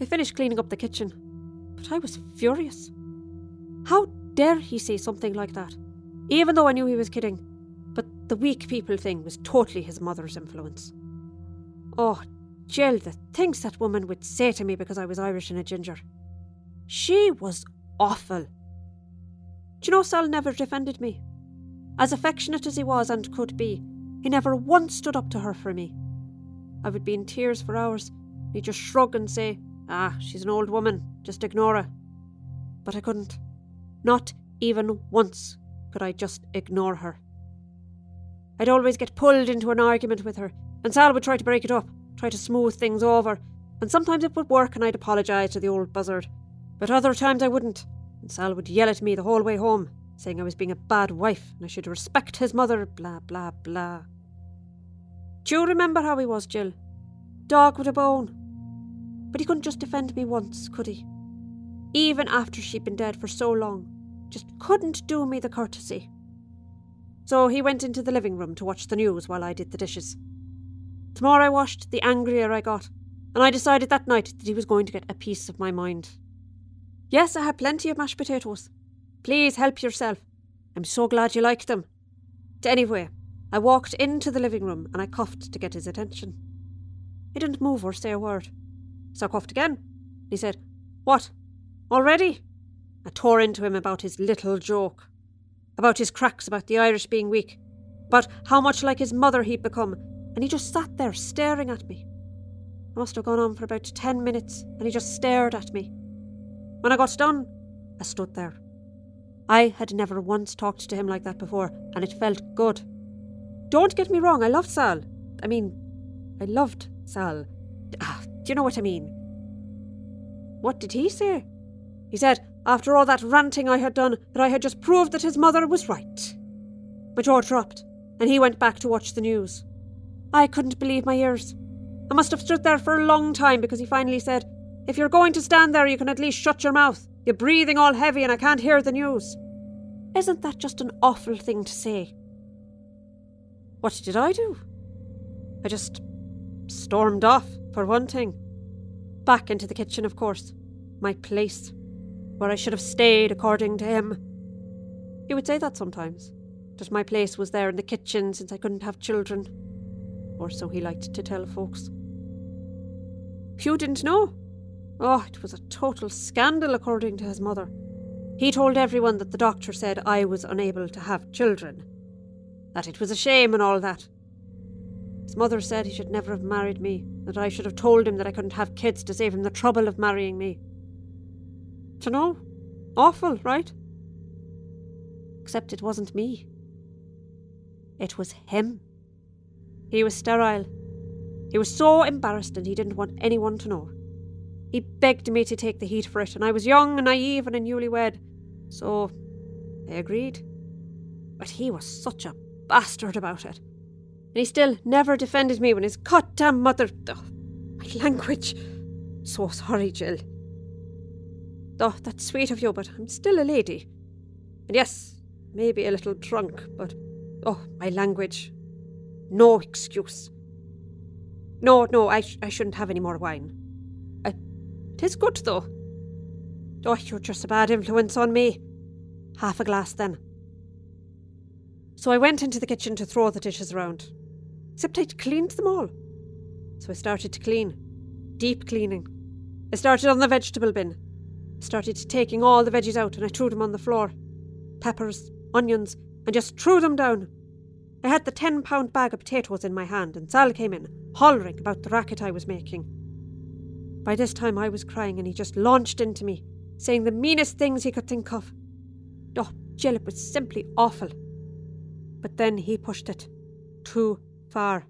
I finished cleaning up the kitchen, but I was furious. How dare he say something like that, even though I knew he was kidding. But the weak people thing was totally his mother's influence. Oh, Jill, the things that woman would say to me because I was Irish and a ginger. She was awful. Do you know, Sal never defended me. As affectionate as he was and could be, he never once stood up to her for me. I would be in tears for hours, and he'd just shrug and say, "Ah, she's an old woman, just ignore her." But I couldn't. Not even once could I just ignore her. I'd always get pulled into an argument with her, and Sal would try to break it up, try to smooth things over, and sometimes it would work and I'd apologise to the old buzzard. But other times I wouldn't, and Sal would yell at me the whole way home, saying I was being a bad wife and I should respect his mother, blah, blah, blah. Do you remember how he was, Jill? Dog with a bone. But he couldn't just defend me once, could he? Even after she'd been dead for so long, just couldn't do me the courtesy. So he went into the living room to watch the news while I did the dishes. The more I washed, the angrier I got, and I decided that night that he was going to get a piece of my mind. Yes, I had plenty of mashed potatoes. Please help yourself. I'm so glad you like them. Anyway, I walked into the living room and I coughed to get his attention. He didn't move or say a word. So I coughed again. He said, "What? Already?" I tore into him about his little joke. About his cracks, about the Irish being weak. About how much like his mother he'd become. And he just sat there staring at me. I must have gone on for about ten minutes and he just stared at me. When I got done, I stood there. I had never once talked to him like that before, and it felt good. Don't get me wrong, I loved Sal. I mean, I loved Sal. Ah, do you know what I mean? What did he say? He said, after all that ranting I had done, that I had just proved that his mother was right. My jaw dropped, and he went back to watch the news. I couldn't believe my ears. I must have stood there for a long time because he finally said, If you're going to stand there, you can at least shut your mouth. You're breathing all heavy and I can't hear the news. Isn't that just an awful thing to say? What did I do? I just stormed off, for one thing. Back into the kitchen, of course. My place. Where I should have stayed, according to him. He would say that sometimes. That my place was there in the kitchen since I couldn't have children. Or so he liked to tell folks. Hugh didn't know. Oh, it was a total scandal, according to his mother. He told everyone that the doctor said I was unable to have children. That it was a shame and all that. His mother said he should never have married me, that I should have told him that I couldn't have kids to save him the trouble of marrying me. To know? Awful, right? Except it wasn't me. It was him. He was sterile. He was so embarrassed and he didn't want anyone to know. He begged me to take the heat for it, and I was young and naive and a newlywed, so I agreed. But he was such a bastard about it. And he still never defended me when his goddamn mother... Oh, my language. So sorry, Jill. Oh, that's sweet of you, but I'm still a lady. And yes, maybe a little drunk, but... Oh, my language. No excuse. No, no, I, sh- I shouldn't have any more wine. Tis good, though. Oh, you're just a bad influence on me. Half a glass, then. So I went into the kitchen to throw the dishes around. Except I'd cleaned them all. So I started to clean. Deep cleaning. I started on the vegetable bin. I started taking all the veggies out and I threw them on the floor. Peppers, onions, and just threw them down. I had the ten-pound bag of potatoes in my hand and Sal came in, hollering about the racket I was making. By this time I was crying and he just launched into me, saying the meanest things he could think of. Oh, Jill, it was simply awful. But then he pushed it. Too far.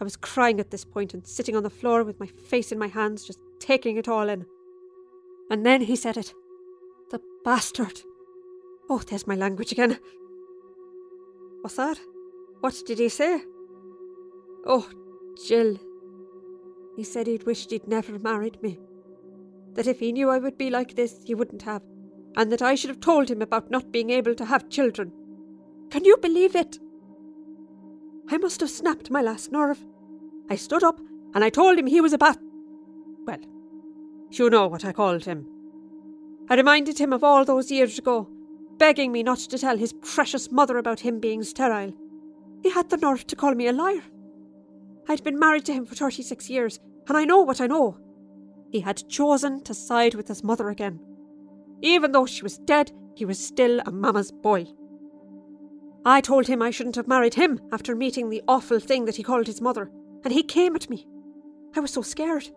I was crying at this point and sitting on the floor with my face in my hands, just taking it all in. And then he said it. The bastard. Oh, there's my language again. What's that? What did he say? Oh, Jill... He said he'd wished he'd never married me. That if he knew I would be like this, he wouldn't have. And that I should have told him about not being able to have children. Can you believe it? I must have snapped my last nerve. I stood up and I told him he was a bat... Well, you know what I called him. I reminded him of all those years ago, begging me not to tell his precious mother about him being sterile. He had the nerve to call me a liar. I'd been married to him for thirty-six years, and I know what I know. He had chosen to side with his mother again. Even though she was dead, he was still a mama's boy. I told him I shouldn't have married him after meeting the awful thing that he called his mother, and he came at me. I was so scared.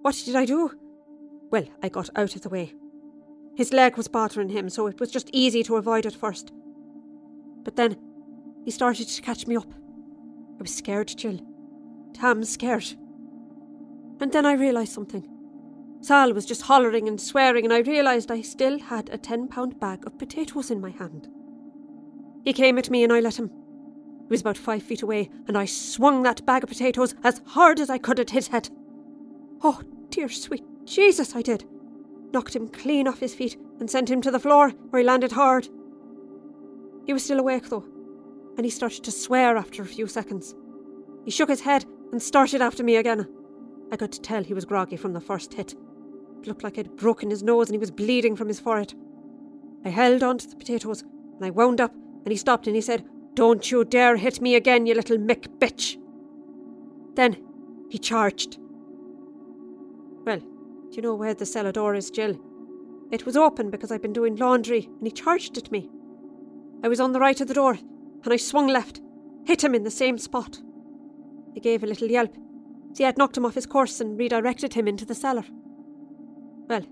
What did I do? Well, I got out of the way. His leg was bothering him, so it was just easy to avoid it first. But then, he started to catch me up. I was scared, Jill. Damn scared. And then I realised something. Sal was just hollering and swearing and I realised I still had a ten-pound bag of potatoes in my hand. He came at me and I let him. He was about five feet away and I swung that bag of potatoes as hard as I could at his head. Oh, dear sweet Jesus, I did. Knocked him clean off his feet and sent him to the floor where he landed hard. He was still awake, though. And he started to swear after a few seconds. He shook his head and started after me again. I could tell he was groggy from the first hit. It looked like I'd broken his nose and he was bleeding from his forehead. I held on to the potatoes and I wound up and he stopped and he said, "Don't you dare hit me again, you little mick bitch." Then he charged. Well, do you know where the cellar door is, Jill? It was open because I'd been doing laundry and he charged at me. I was on the right of the door. And I swung left, hit him in the same spot. He gave a little yelp. See, I'd knocked him off his course and redirected him into the cellar. Well,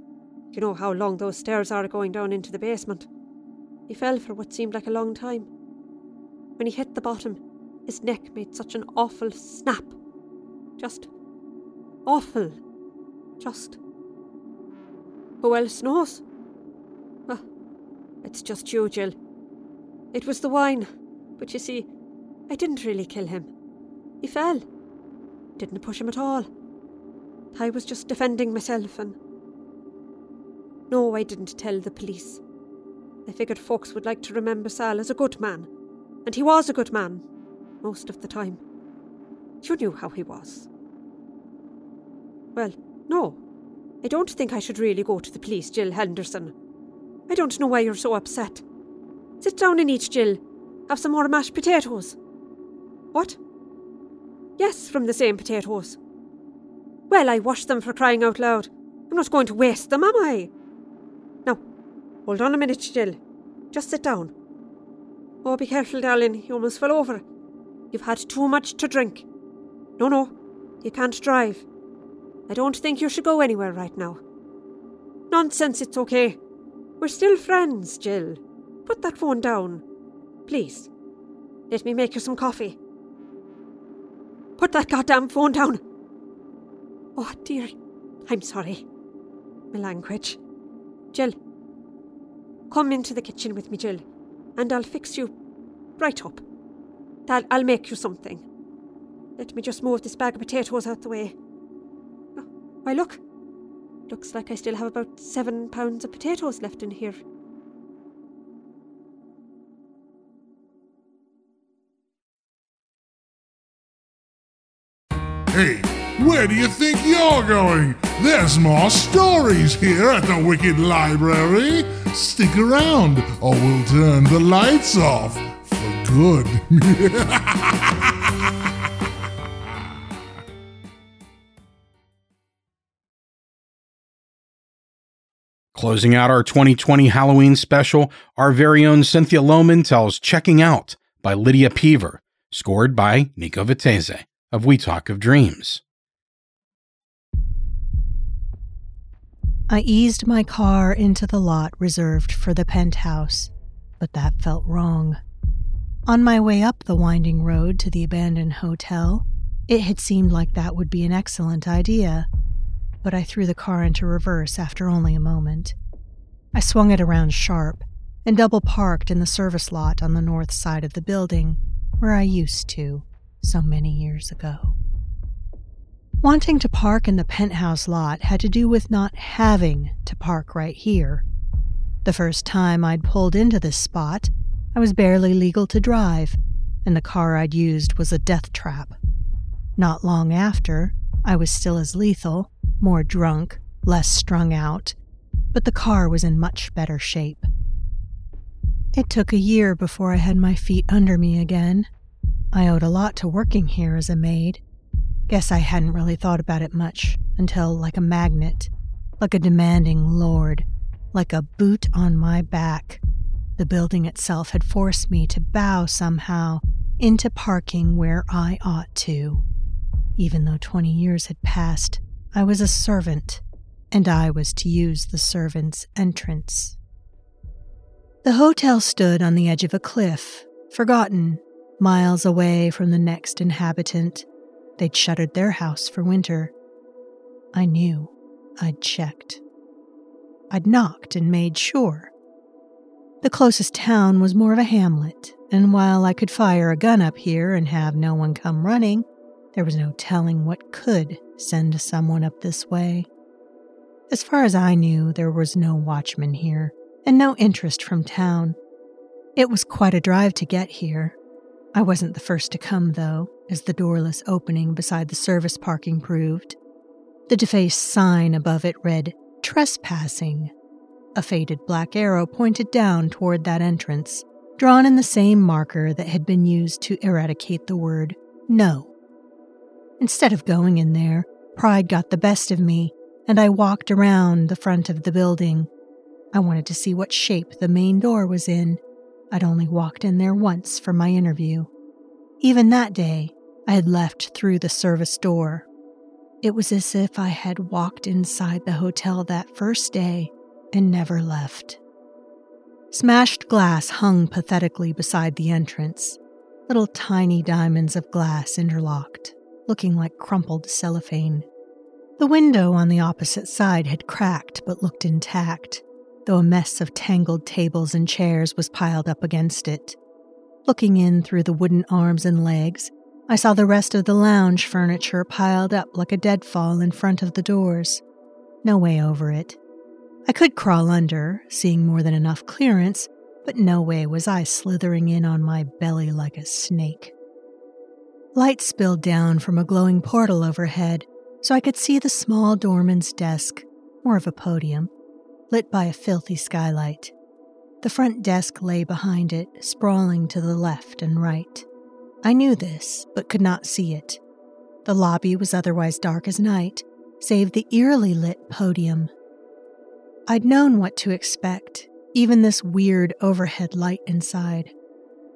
you know how long those stairs are going down into the basement. He fell for what seemed like a long time. When he hit the bottom, his neck made such an awful snap. Just awful. Just. Who else knows? Well, it's just you, Jill. It was the wine, but you see, I didn't really kill him. He fell. Didn't push him at all. I was just defending myself and... No, I didn't tell the police. I figured folks would like to remember Sal as a good man, and he was a good man, most of the time. You knew how he was. Well, no, I don't think I should really go to the police, Jill Henderson. I don't know why you're so upset. Sit down and eat, Jill. Have some more mashed potatoes. What? Yes, from the same potatoes. Well, I washed them, for crying out loud. I'm not going to waste them, am I? Now, hold on a minute, Jill. Just sit down. Oh, be careful, darling. You almost fell over. You've had too much to drink. No, no, you can't drive. I don't think you should go anywhere right now. Nonsense, it's okay. We're still friends, Jill. Put that phone down. Please, let me make you some coffee. Put that goddamn phone down. Oh, dear. I'm sorry. My language. Jill, come into the kitchen with me, Jill, and I'll fix you right up. I'll, I'll make you something. Let me just move this bag of potatoes out the way. Oh, why, look. Looks like I still have about seven pounds of potatoes left in here. Hey, where do you think you're going? There's more stories here at the Wicked Library. Stick around, or we'll turn the lights off for good. Closing out our twenty twenty Halloween special, our very own Cynthia Lohman tells Checking Out by Lydia Peaver, scored by Nico Vitese of We Talk of Dreams. I eased my car into the lot reserved for the penthouse, but that felt wrong. On my way up the winding road to the abandoned hotel, it had seemed like that would be an excellent idea, but I threw the car into reverse after only a moment. I swung it around sharp and double-parked in the service lot on the north side of the building, where I used to so many years ago. Wanting to park in the penthouse lot had to do with not having to park right here. The first time I'd pulled into this spot, I was barely legal to drive, and the car I'd used was a death trap. Not long after, I was still as lethal, more drunk, less strung out, but the car was in much better shape. It took a year before I had my feet under me again. I owed a lot to working here as a maid. Guess I hadn't really thought about it much until, like a magnet, like a demanding lord, like a boot on my back, the building itself had forced me to bow somehow into parking where I ought to. Even though twenty years had passed, I was a servant, and I was to use the servant's entrance. The hotel stood on the edge of a cliff, forgotten, miles away from the next inhabitant. They'd shuttered their house for winter. I knew. I'd checked. I'd knocked and made sure. The closest town was more of a hamlet, and while I could fire a gun up here and have no one come running, there was no telling what could send someone up this way. As far as I knew, there was no watchman here, and no interest from town. It was quite a drive to get here. I wasn't the first to come, though, as the doorless opening beside the service parking proved. The defaced sign above it read, "Trespassing." A faded black arrow pointed down toward that entrance, drawn in the same marker that had been used to eradicate the word "no." Instead of going in there, pride got the best of me, and I walked around the front of the building. I wanted to see what shape the main door was in. I'd only walked in there once for my interview. Even that day, I had left through the service door. It was as if I had walked inside the hotel that first day and never left. Smashed glass hung pathetically beside the entrance, little tiny diamonds of glass interlocked, looking like crumpled cellophane. The window on the opposite side had cracked but looked intact, though a mess of tangled tables and chairs was piled up against it. Looking in through the wooden arms and legs, I saw the rest of the lounge furniture piled up like a deadfall in front of the doors. No way over it. I could crawl under, seeing more than enough clearance, but no way was I slithering in on my belly like a snake. Light spilled down from a glowing portal overhead, so I could see the small doorman's desk, more of a podium, lit by a filthy skylight. The front desk lay behind it, sprawling to the left and right. I knew this, but could not see it. The lobby was otherwise dark as night, save the eerily lit podium. I'd known what to expect, even this weird overhead light inside.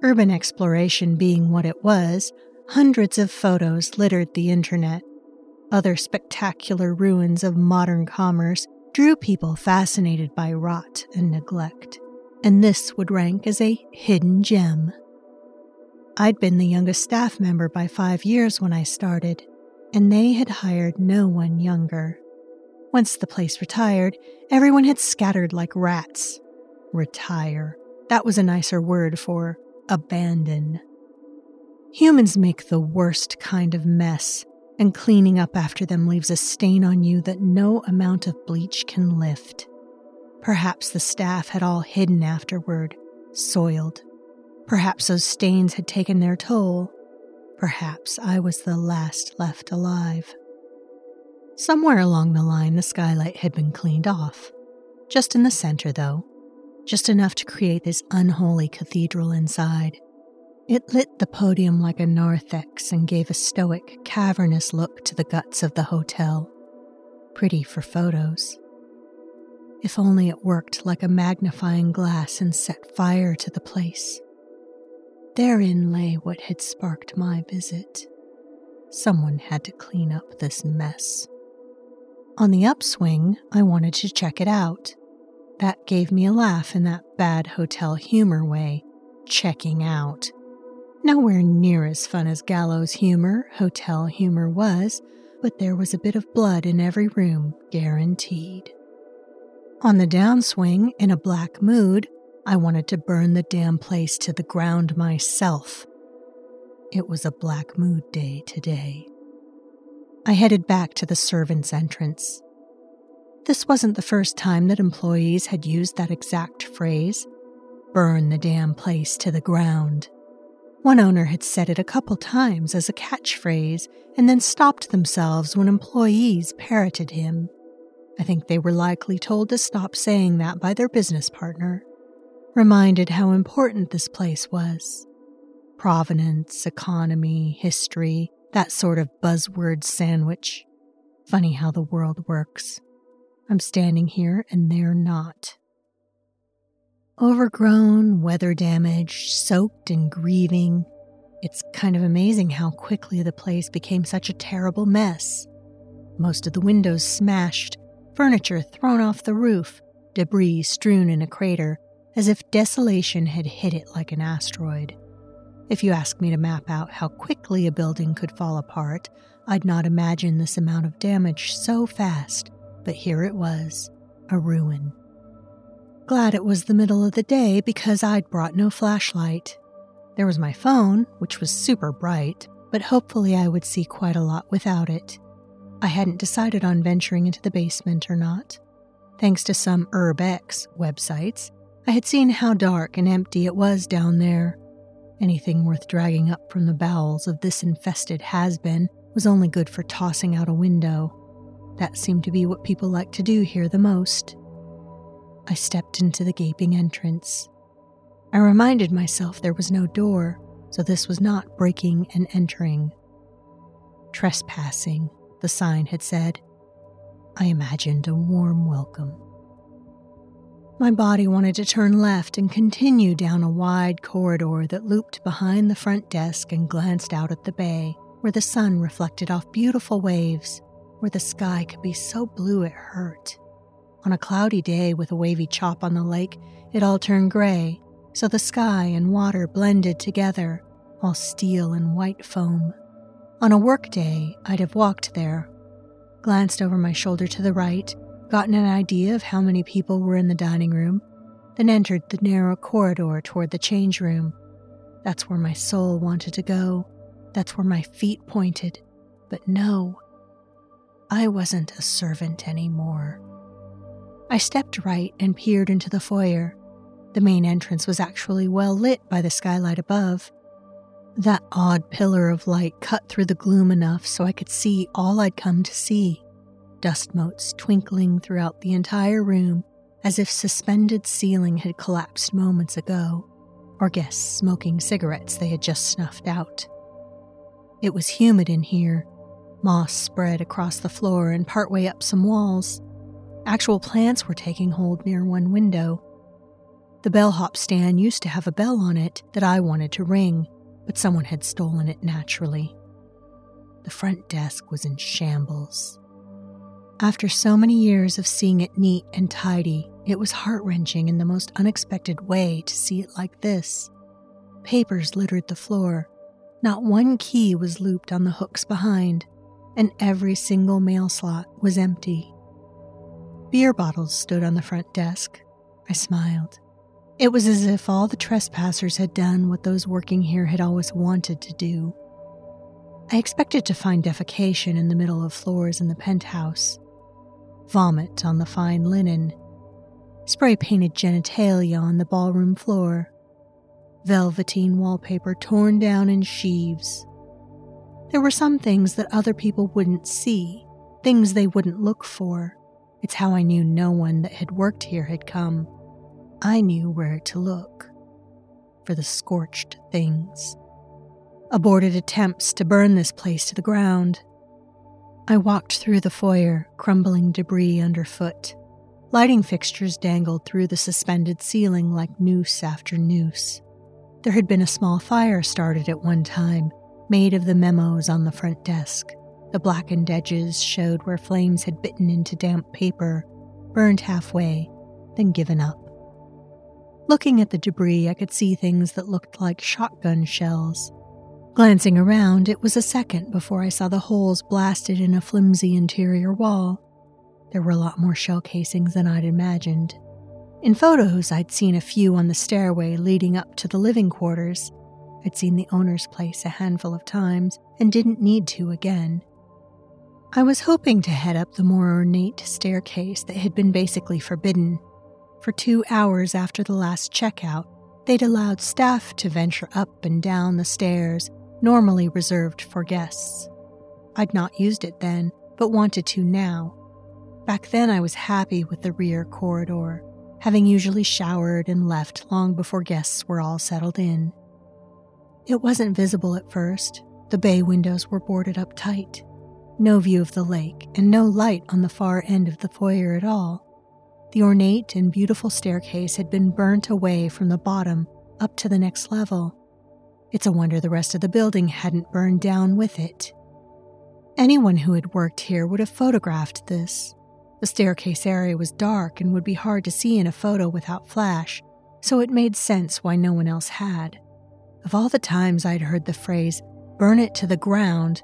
Urban exploration being what it was, hundreds of photos littered the internet. Other spectacular ruins of modern commerce drew people fascinated by rot and neglect, and this would rank as a hidden gem. I'd been the youngest staff member by five years when I started, and they had hired no one younger. Once the place retired, everyone had scattered like rats. Retire. That was a nicer word for abandon. Humans make the worst kind of mess, and cleaning up after them leaves a stain on you that no amount of bleach can lift. Perhaps the staff had all hidden afterward, soiled. Perhaps those stains had taken their toll. Perhaps I was the last left alive. Somewhere along the line, the skylight had been cleaned off. Just in the center, though. Just enough to create this unholy cathedral inside. It lit the podium like a narthex and gave a stoic, cavernous look to the guts of the hotel. Pretty for photos. If only it worked like a magnifying glass and set fire to the place. Therein lay what had sparked my visit. Someone had to clean up this mess. On the upswing, I wanted to check it out. That gave me a laugh in that bad hotel humor way, checking out. Nowhere near as fun as gallows humor, hotel humor was, but there was a bit of blood in every room, guaranteed. On the downswing, in a black mood, I wanted to burn the damn place to the ground myself. It was a black mood day today. I headed back to the servants' entrance. This wasn't the first time that employees had used that exact phrase, burn the damn place to the ground. One owner had said it a couple times as a catchphrase and then stopped themselves when employees parroted him. I think they were likely told to stop saying that by their business partner, reminded how important this place was. Provenance, economy, history, that sort of buzzword sandwich. Funny how the world works. I'm standing here and they're not. Overgrown, weather-damaged, soaked and grieving. It's kind of amazing how quickly the place became such a terrible mess. Most of the windows smashed, furniture thrown off the roof, debris strewn in a crater, as if desolation had hit it like an asteroid. If you asked me to map out how quickly a building could fall apart, I'd not imagine this amount of damage so fast, but here it was, a ruin. Glad it was the middle of the day because I'd brought no flashlight. There was my phone, which was super bright, but hopefully I would see quite a lot without it. I hadn't decided on venturing into the basement or not. Thanks to some Urbex websites, I had seen how dark and empty it was down there. Anything worth dragging up from the bowels of this infested has-been was only good for tossing out a window. That seemed to be what people like to do here the most. I stepped into the gaping entrance. I reminded myself there was no door, so this was not breaking and entering. Trespassing, the sign had said. I imagined a warm welcome. My body wanted to turn left and continue down a wide corridor that looped behind the front desk and glanced out at the bay, where the sun reflected off beautiful waves, where the sky could be so blue it hurt. On a cloudy day with a wavy chop on the lake, it all turned gray, so the sky and water blended together, all steel and white foam. On a work day, I'd have walked there, glanced over my shoulder to the right, gotten an idea of how many people were in the dining room, then entered the narrow corridor toward the change room. That's where my soul wanted to go, That's where my feet pointed, but no, I wasn't a servant anymore. I stepped right and peered into the foyer. The main entrance was actually well lit by the skylight above. That odd pillar of light cut through the gloom enough so I could see all I'd come to see, dust motes twinkling throughout the entire room as if suspended ceiling had collapsed moments ago, or guests smoking cigarettes they had just snuffed out. It was humid in here, moss spread across the floor and partway up some walls. Actual plants were taking hold near one window. The bellhop stand used to have a bell on it that I wanted to ring, but someone had stolen it naturally. The front desk was in shambles. After so many years of seeing it neat and tidy, it was heart-wrenching in the most unexpected way to see it like this. Papers littered the floor. Not one key was looped on the hooks behind, and every single mail slot was empty. Beer bottles stood on the front desk. I smiled. It was as if all the trespassers had done what those working here had always wanted to do. I expected to find defecation in the middle of floors in the penthouse, vomit on the fine linen, spray-painted genitalia on the ballroom floor, velveteen wallpaper torn down in sheaves. There were some things that other people wouldn't see, things they wouldn't look for. It's how I knew no one that had worked here had come. I knew where to look. For the scorched things. Aborted attempts to burn this place to the ground. I walked through the foyer, crumbling debris underfoot. Lighting fixtures dangled through the suspended ceiling like noose after noose. There had been a small fire started at one time, made of the memos on the front desk. The blackened edges showed where flames had bitten into damp paper, burned halfway, then given up. Looking at the debris, I could see things that looked like shotgun shells. Glancing around, it was a second before I saw the holes blasted in a flimsy interior wall. There were a lot more shell casings than I'd imagined. In photos, I'd seen a few on the stairway leading up to the living quarters. I'd seen the owner's place a handful of times and didn't need to again. I was hoping to head up the more ornate staircase that had been basically forbidden. For two hours after the last checkout, they'd allowed staff to venture up and down the stairs, normally reserved for guests. I'd not used it then, but wanted to now. Back then I was happy with the rear corridor, having usually showered and left long before guests were all settled in. It wasn't visible at first. The bay windows were boarded up tight. No view of the lake and no light on the far end of the foyer at all. The ornate and beautiful staircase had been burnt away from the bottom up to the next level. It's a wonder the rest of the building hadn't burned down with it. Anyone who had worked here would have photographed this. The staircase area was dark and would be hard to see in a photo without flash, so it made sense why no one else had. Of all the times I'd heard the phrase, burn it to the ground,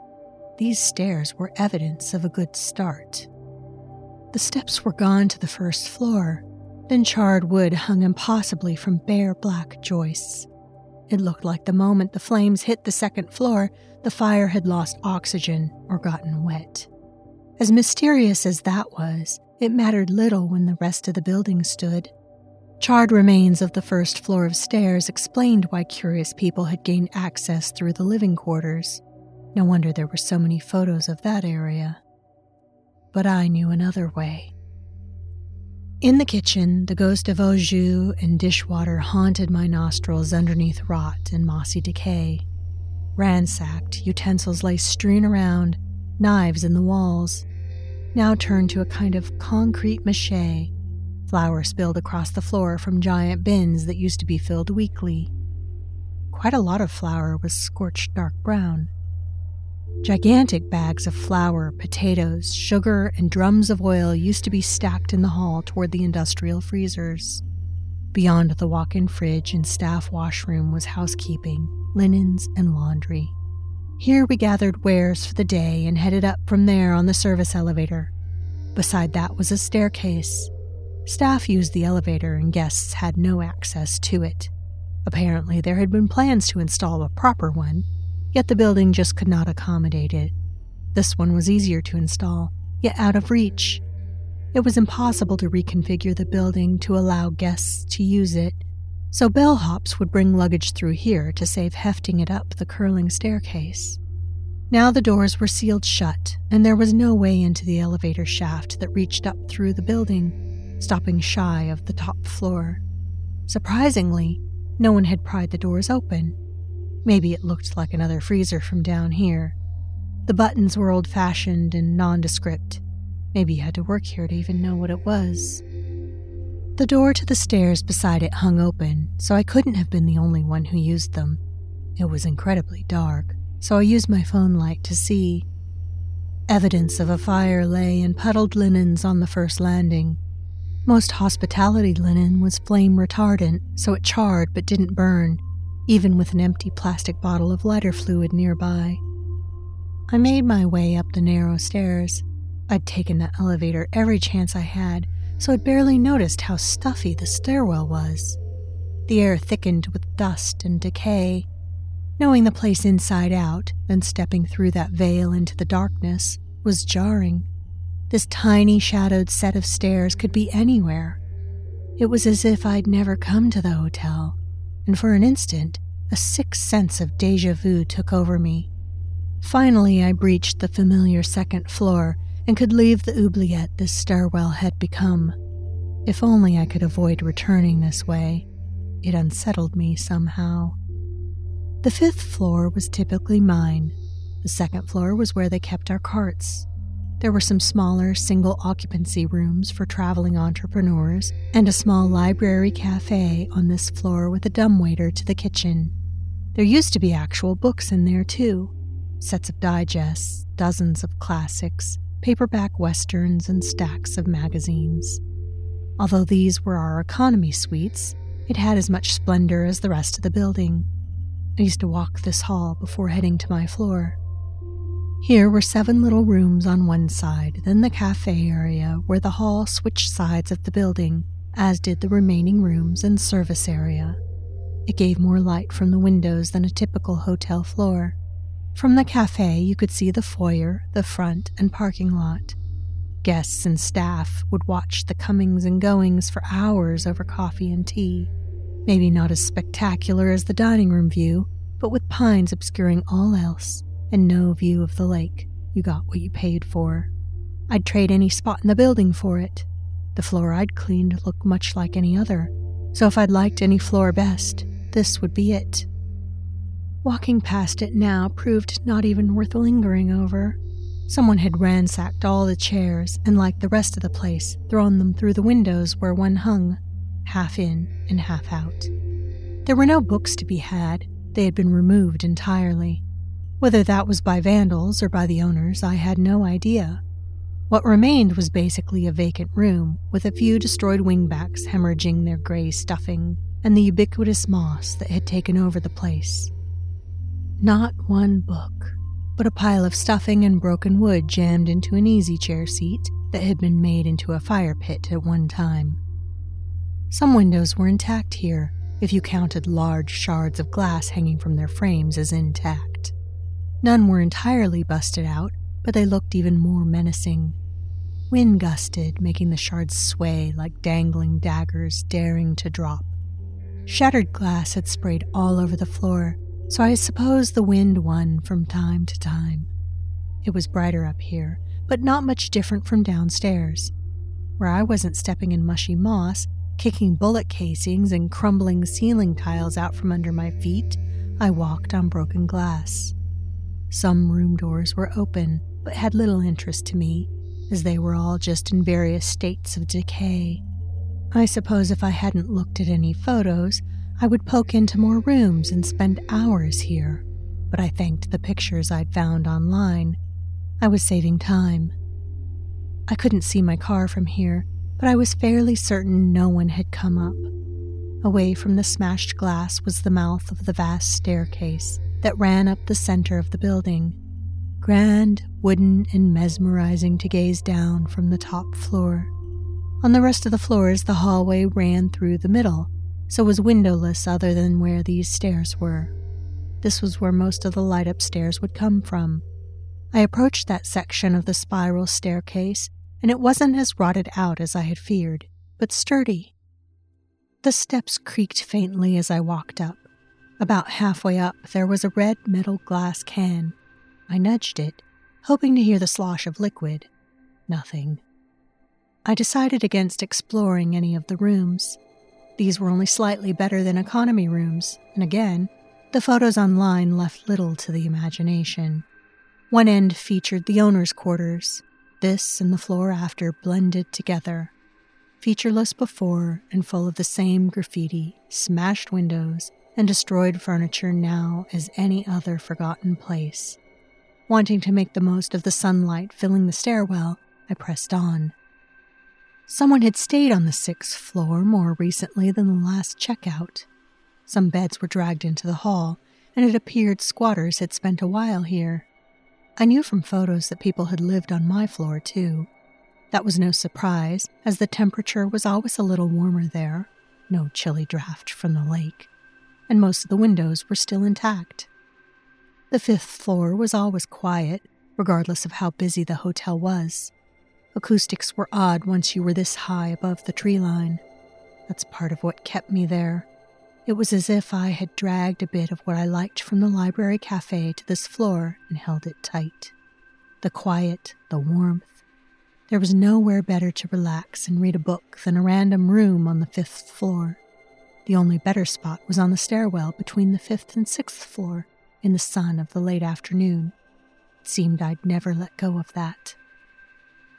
these stairs were evidence of a good start. The steps were gone to the first floor, then charred wood hung impossibly from bare black joists. It looked like the moment the flames hit the second floor, the fire had lost oxygen or gotten wet. As mysterious as that was, it mattered little when the rest of the building stood. Charred remains of the first floor of stairs explained why curious people had gained access through the living quarters. No wonder there were so many photos of that area. But I knew another way. In the kitchen, the ghost of eau jus and dishwater haunted my nostrils underneath rot and mossy decay. Ransacked, utensils lay strewn around, knives in the walls, now turned to a kind of concrete mache. Flour spilled across the floor from giant bins that used to be filled weekly. Quite a lot of flour was scorched dark brown. Gigantic bags of flour, potatoes, sugar, and drums of oil used to be stacked in the hall toward the industrial freezers. Beyond the walk-in fridge and staff washroom was housekeeping, linens, and laundry. Here we gathered wares for the day and headed up from there on the service elevator. Beside that was a staircase. Staff used the elevator and guests had no access to it. Apparently, there had been plans to install a proper one. yet the building just could not accommodate it. This one was easier to install, yet out of reach. It was impossible to reconfigure the building to allow guests to use it, so bellhops would bring luggage through here to save hefting it up the curling staircase. Now the doors were sealed shut, and there was no way into the elevator shaft that reached up through the building, stopping shy of the top floor. Surprisingly, no one had pried the doors open. Maybe it looked like another freezer from down here. The buttons were old-fashioned and nondescript. Maybe you had to work here to even know what it was. The door to the stairs beside it hung open, so I couldn't have been the only one who used them. It was incredibly dark, so I used my phone light to see. Evidence of a fire lay in puddled linens on the first landing. Most hospitality linen was flame retardant, so it charred but didn't burn, even with an empty plastic bottle of lighter fluid nearby. I made my way up the narrow stairs. I'd taken the elevator every chance I had, so I'd barely noticed how stuffy the stairwell was. The air thickened with dust and decay. Knowing the place inside out, then stepping through that veil into the darkness, was jarring. This tiny, shadowed set of stairs could be anywhere. It was as if I'd never come to the hotel, and for an instant, a sick sense of déjà vu took over me. Finally, I breached the familiar second floor, and could leave the oubliette this stairwell had become. If only I could avoid returning this way. It unsettled me somehow. The fifth floor was typically mine. The second floor was where they kept our carts. There were some smaller single-occupancy rooms for traveling entrepreneurs and a small library cafe on this floor with a dumbwaiter to the kitchen. There used to be actual books in there, too. Sets of digests, dozens of classics, paperback westerns, and stacks of magazines. Although these were our economy suites, it had as much splendor as the rest of the building. I used to walk this hall before heading to my floor. Here were seven little rooms on one side, then the cafe area where the hall switched sides of the building, as did the remaining rooms and service area. It gave more light from the windows than a typical hotel floor. From the cafe, you could see the foyer, the front, and parking lot. Guests and staff would watch the comings and goings for hours over coffee and tea. Maybe not as spectacular as the dining room view, but with pines obscuring all else and no view of the lake, you got what you paid for. I'd trade any spot in the building for it. The floor I'd cleaned looked much like any other, so if I'd liked any floor best, this would be it. Walking past it now proved not even worth lingering over. Someone had ransacked all the chairs and, like the rest of the place, thrown them through the windows where one hung, half in and half out. There were no books to be had. They had been removed entirely. Whether that was by vandals or by the owners, I had no idea. What remained was basically a vacant room, with a few destroyed wingbacks hemorrhaging their gray stuffing and the ubiquitous moss that had taken over the place. Not one book, but a pile of stuffing and broken wood jammed into an easy chair seat that had been made into a fire pit at one time. Some windows were intact here, if you counted large shards of glass hanging from their frames as intact. None were entirely busted out, but they looked even more menacing. Wind gusted, making the shards sway like dangling daggers daring to drop. Shattered glass had sprayed all over the floor, so I suppose the wind won from time to time. It was brighter up here, but not much different from downstairs, where I wasn't stepping in mushy moss, kicking bullet casings and crumbling ceiling tiles out from under my feet. I walked on broken glass. Some room doors were open, but had little interest to me, as they were all just in various states of decay. I suppose if I hadn't looked at any photos, I would poke into more rooms and spend hours here, but I thanked the pictures I'd found online. I was saving time. I couldn't see my car from here, but I was fairly certain no one had come up. Away from the smashed glass was the mouth of the vast staircase that ran up the center of the building, grand, wooden, and mesmerizing to gaze down from the top floor. On the rest of the floors, the hallway ran through the middle, so was windowless other than where these stairs were. This was where most of the light upstairs would come from. I approached that section of the spiral staircase, and it wasn't as rotted out as I had feared, but sturdy. The steps creaked faintly as I walked up. About halfway up, there was a red metal glass can. I nudged it, hoping to hear the slosh of liquid. Nothing. I decided against exploring any of the rooms. These were only slightly better than economy rooms, and again, the photos online left little to the imagination. One end featured the owner's quarters. This and the floor after blended together. Featureless before and full of the same graffiti, smashed windows, and destroyed furniture now as any other forgotten place. Wanting to make the most of the sunlight filling the stairwell, I pressed on. Someone had stayed on the sixth floor more recently than the last checkout. Some beds were dragged into the hall, and it appeared squatters had spent a while here. I knew from photos that people had lived on my floor, too. That was no surprise, as the temperature was always a little warmer there, no chilly draft from the lake, and most of the windows were still intact. The fifth floor was always quiet, regardless of how busy the hotel was. Acoustics were odd once you were this high above the tree line. That's part of what kept me there. It was as if I had dragged a bit of what I liked from the library cafe to this floor and held it tight. The quiet, the warmth. There was nowhere better to relax and read a book than a random room on the fifth floor. The only better spot was on the stairwell between the fifth and sixth floor in the sun of the late afternoon. It seemed I'd never let go of that.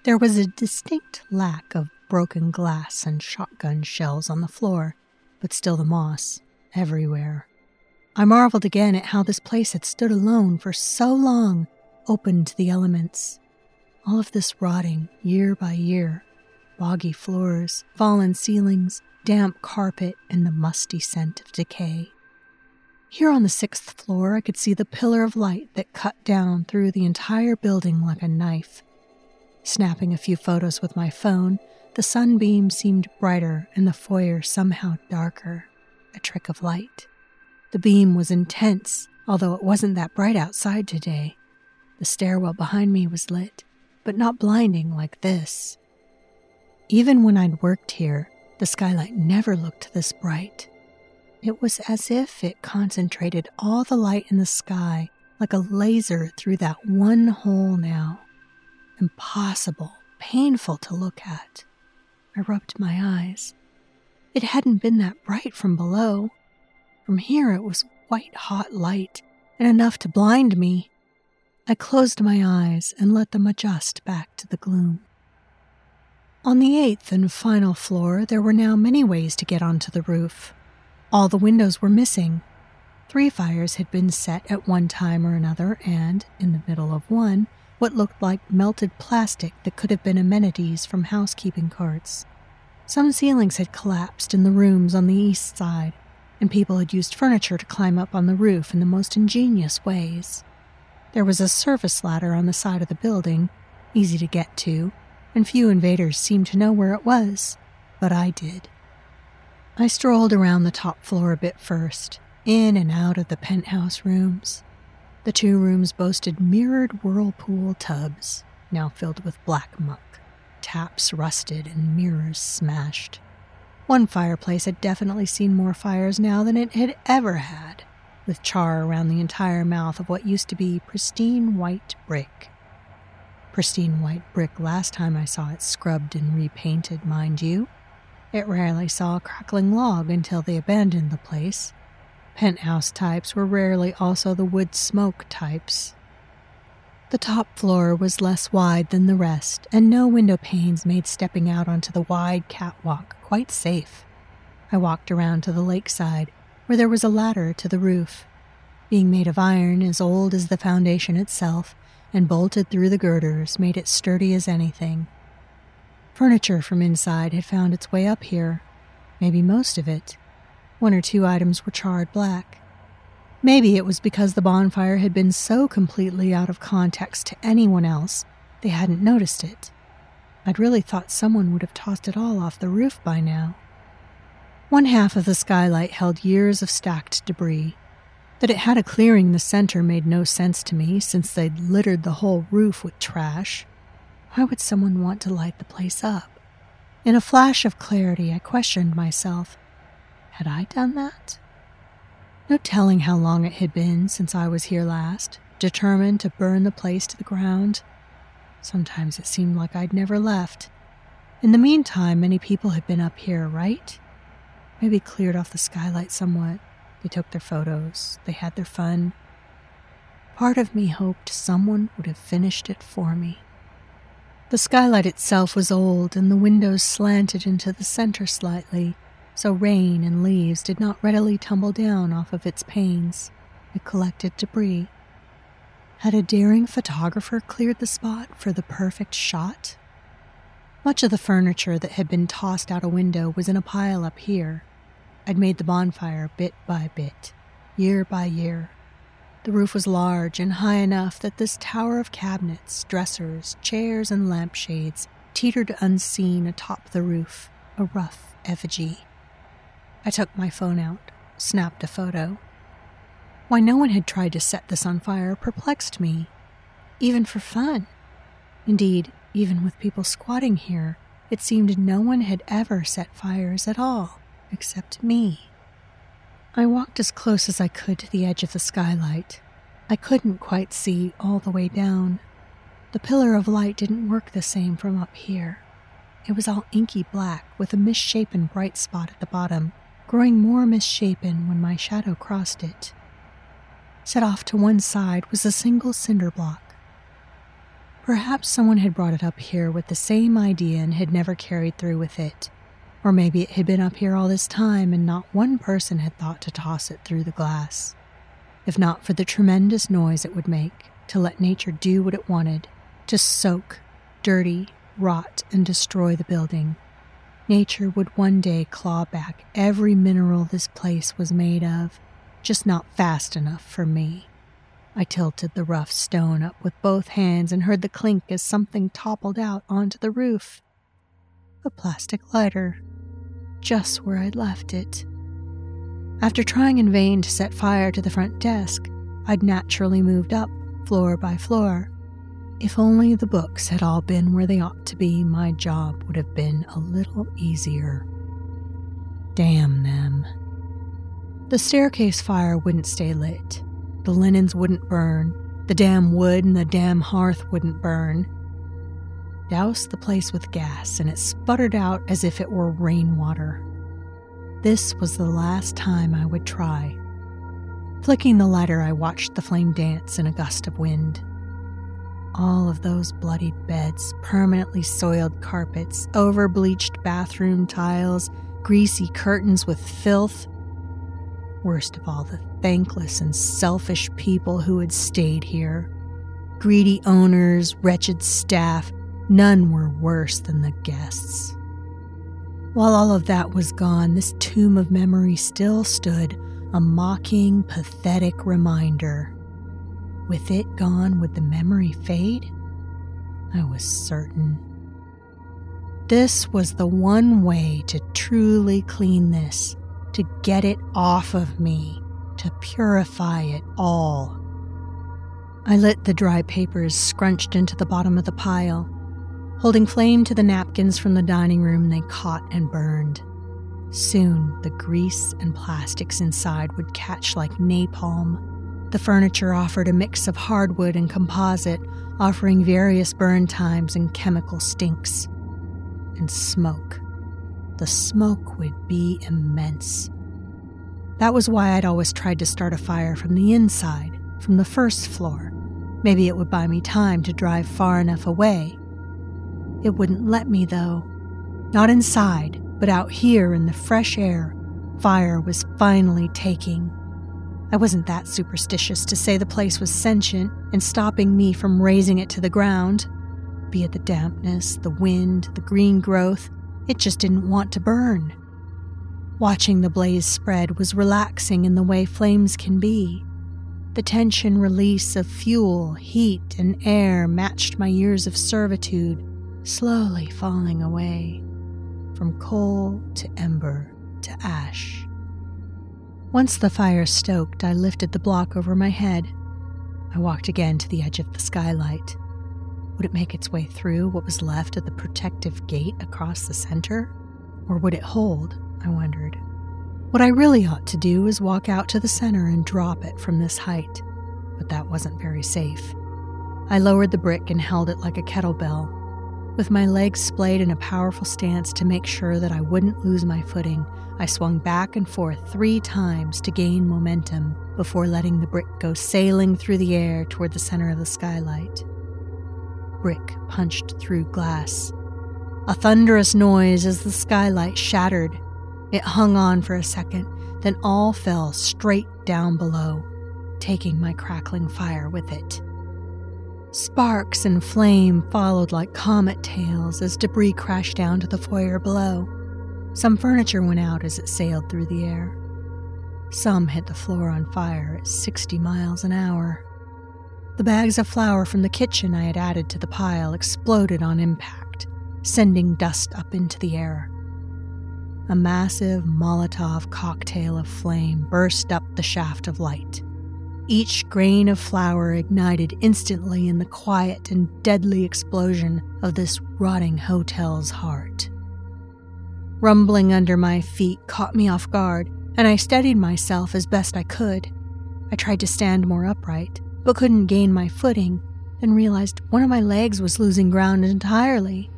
There was a distinct lack of broken glass and shotgun shells on the floor, but still the moss, everywhere. I marveled again at how this place had stood alone for so long, open to the elements. All of this rotting, year by year. Boggy floors, fallen ceilings, damp carpet, and the musty scent of decay. Here on the sixth floor, I could see the pillar of light that cut down through the entire building like a knife. Snapping a few photos with my phone, the sunbeam seemed brighter and the foyer somehow darker. A trick of light. The beam was intense, although it wasn't that bright outside today. The stairwell behind me was lit, but not blinding like this. Even when I'd worked here, the skylight never looked this bright. It was as if it concentrated all the light in the sky like a laser through that one hole now. Impossible, painful to look at. I rubbed my eyes. It hadn't been that bright from below. From here it was white-hot light, and enough to blind me. I closed my eyes and let them adjust back to the gloom. On the eighth and final floor, there were now many ways to get onto the roof. All the windows were missing. Three fires had been set at one time or another, and, in the middle of one, what looked like melted plastic that could have been amenities from housekeeping carts. Some ceilings had collapsed in the rooms on the east side, and people had used furniture to climb up on the roof in the most ingenious ways. There was a service ladder on the side of the building, easy to get to, and few invaders seemed to know where it was, but I did. I strolled around the top floor a bit first, in and out of the penthouse rooms. The two rooms boasted mirrored whirlpool tubs, now filled with black muck, taps rusted and mirrors smashed. One fireplace had definitely seen more fires now than it had ever had, with char around the entire mouth of what used to be pristine white brick. Pristine white brick last time I saw it scrubbed and repainted, mind you. It rarely saw a crackling log until they abandoned the place. Penthouse types were rarely also the wood smoke types. The top floor was less wide than the rest, and no window panes made stepping out onto the wide catwalk quite safe. I walked around to the lakeside, where there was a ladder to the roof. Being made of iron as old as the foundation itself and bolted through the girders made it sturdy as anything. Furniture from inside had found its way up here, maybe most of it. One or two items were charred black. Maybe it was because the bonfire had been so completely out of context to anyone else, they hadn't noticed it. I'd really thought someone would have tossed it all off the roof by now. One half of the skylight held years of stacked debris. That it had a clearing in the center made no sense to me, since they'd littered the whole roof with trash. Why would someone want to light the place up? In a flash of clarity, I questioned myself. Had I done that? No telling how long it had been since I was here last, determined to burn the place to the ground. Sometimes it seemed like I'd never left. In the meantime, many people had been up here, right? Maybe cleared off the skylight somewhat. They took their photos. They had their fun. Part of me hoped someone would have finished it for me. The skylight itself was old, and the windows slanted into the center slightly, so rain and leaves did not readily tumble down off of its panes. It collected debris. Had a daring photographer cleared the spot for the perfect shot? Much of the furniture that had been tossed out a window was in a pile up here. I'd made the bonfire bit by bit, year by year. The roof was large and high enough that this tower of cabinets, dressers, chairs, and lampshades teetered unseen atop the roof, a rough effigy. I took my phone out, snapped a photo. Why no one had tried to set this on fire perplexed me, even for fun. Indeed, even with people squatting here, it seemed no one had ever set fires at all. Except me. I walked as close as I could to the edge of the skylight. I couldn't quite see all the way down. The pillar of light didn't work the same from up here. It was all inky black with a misshapen bright spot at the bottom, growing more misshapen when my shadow crossed it. Set off to one side was a single cinder block. Perhaps someone had brought it up here with the same idea and had never carried through with it. Or maybe it had been up here all this time and not one person had thought to toss it through the glass. If not for the tremendous noise it would make, to let nature do what it wanted, to soak, dirty, rot, and destroy the building. Nature would one day claw back every mineral this place was made of, just not fast enough for me. I tilted the rough stone up with both hands and heard the clink as something toppled out onto the roof. A plastic lighter. Just where I'd left it. After trying in vain to set fire to the front desk, I'd naturally moved up, floor by floor. If only the books had all been where they ought to be, my job would have been a little easier. Damn them. The staircase fire wouldn't stay lit. The linens wouldn't burn. The damn wood and the damn hearth wouldn't burn. Doused the place with gas, and it sputtered out as if it were rainwater. This was the last time I would try. Flicking the lighter, I watched the flame dance in a gust of wind. All of those bloodied beds, permanently soiled carpets, over-bleached bathroom tiles, greasy curtains with filth. Worst of all, the thankless and selfish people who had stayed here. Greedy owners, wretched staff, none were worse than the guests. While all of that was gone, this tomb of memory still stood, a mocking, pathetic reminder. With it gone, would the memory fade? I was certain. This was the one way to truly clean this, to get it off of me, to purify it all. I lit the dry papers scrunched into the bottom of the pile. Holding flame to the napkins from the dining room, they caught and burned. Soon, the grease and plastics inside would catch like napalm. The furniture offered a mix of hardwood and composite, offering various burn times and chemical stinks. And smoke. The smoke would be immense. That was why I'd always tried to start a fire from the inside, from the first floor. Maybe it would buy me time to drive far enough away. It wouldn't let me, though. Not inside, but out here in the fresh air, fire was finally taking. I wasn't that superstitious to say the place was sentient and stopping me from raising it to the ground. Be it the dampness, the wind, the green growth, it just didn't want to burn. Watching the blaze spread was relaxing in the way flames can be. The tension release of fuel, heat, and air matched my years of servitude. Slowly falling away, from coal to ember to ash. Once the fire stoked, I lifted the block over my head. I walked again to the edge of the skylight. Would it make its way through what was left of the protective gate across the center? Or would it hold, I wondered. What I really ought to do is walk out to the center and drop it from this height, but that wasn't very safe. I lowered the brick and held it like a kettlebell, with my legs splayed in a powerful stance to make sure that I wouldn't lose my footing. I swung back and forth three times to gain momentum before letting the brick go sailing through the air toward the center of the skylight. Brick punched through glass. A thunderous noise as the skylight shattered. It hung on for a second, then all fell straight down below, taking my crackling fire with it. Sparks and flame followed like comet tails as debris crashed down to the foyer below. Some furniture went out as it sailed through the air. Some hit the floor on fire at sixty miles an hour. The bags of flour from the kitchen I had added to the pile exploded on impact, sending dust up into the air. A massive Molotov cocktail of flame burst up the shaft of light. Each grain of flour ignited instantly in the quiet and deadly explosion of this rotting hotel's heart. Rumbling under my feet caught me off guard, and I steadied myself as best I could. I tried to stand more upright, but couldn't gain my footing, then realized one of my legs was losing ground entirely.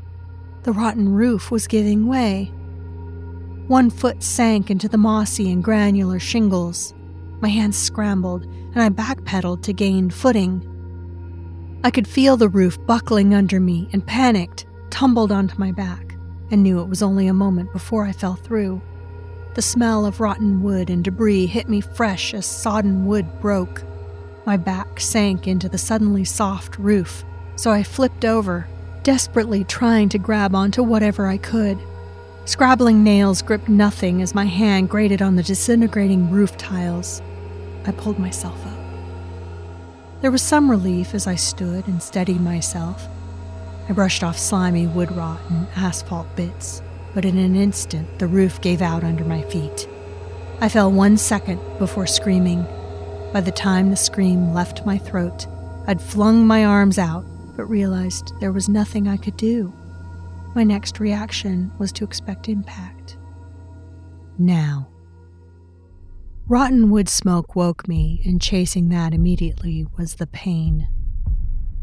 The rotten roof was giving way. One foot sank into the mossy and granular shingles. My hands scrambled, and I backpedaled to gain footing. I could feel the roof buckling under me and panicked, tumbled onto my back, and knew it was only a moment before I fell through. The smell of rotten wood and debris hit me fresh as sodden wood broke. My back sank into the suddenly soft roof, so I flipped over, desperately trying to grab onto whatever I could. Scrabbling nails gripped nothing as my hand grated on the disintegrating roof tiles. I pulled myself up. There was some relief as I stood and steadied myself. I brushed off slimy wood rot and asphalt bits, but in an instant the roof gave out under my feet. I fell one second before screaming. By the time the scream left my throat, I'd flung my arms out, but realized there was nothing I could do. My next reaction was to expect impact. Now. Rotten wood smoke woke me, and chasing that immediately was the pain.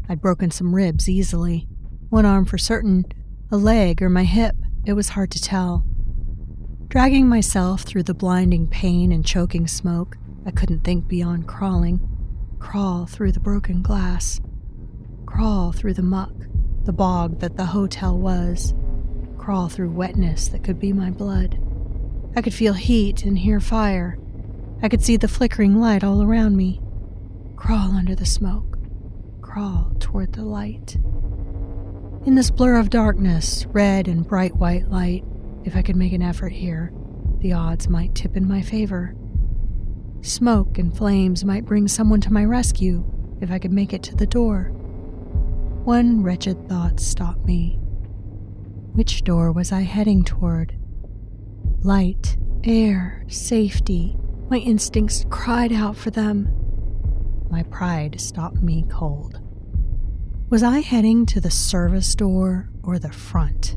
I'd broken some ribs easily. One arm for certain, a leg or my hip, it was hard to tell. Dragging myself through the blinding pain and choking smoke, I couldn't think beyond crawling. Crawl through the broken glass. Crawl through the muck, the bog that the hotel was. Crawl through wetness that could be my blood. I could feel heat and hear fire. I could see the flickering light all around me. Crawl under the smoke. Crawl toward the light. In this blur of darkness, red and bright white light, if I could make an effort here, the odds might tip in my favor. Smoke and flames might bring someone to my rescue if I could make it to the door. One wretched thought stopped me. Which door was I heading toward? Light, air, safety. My instincts cried out for them. My pride stopped me cold. Was I heading to the service door or the front?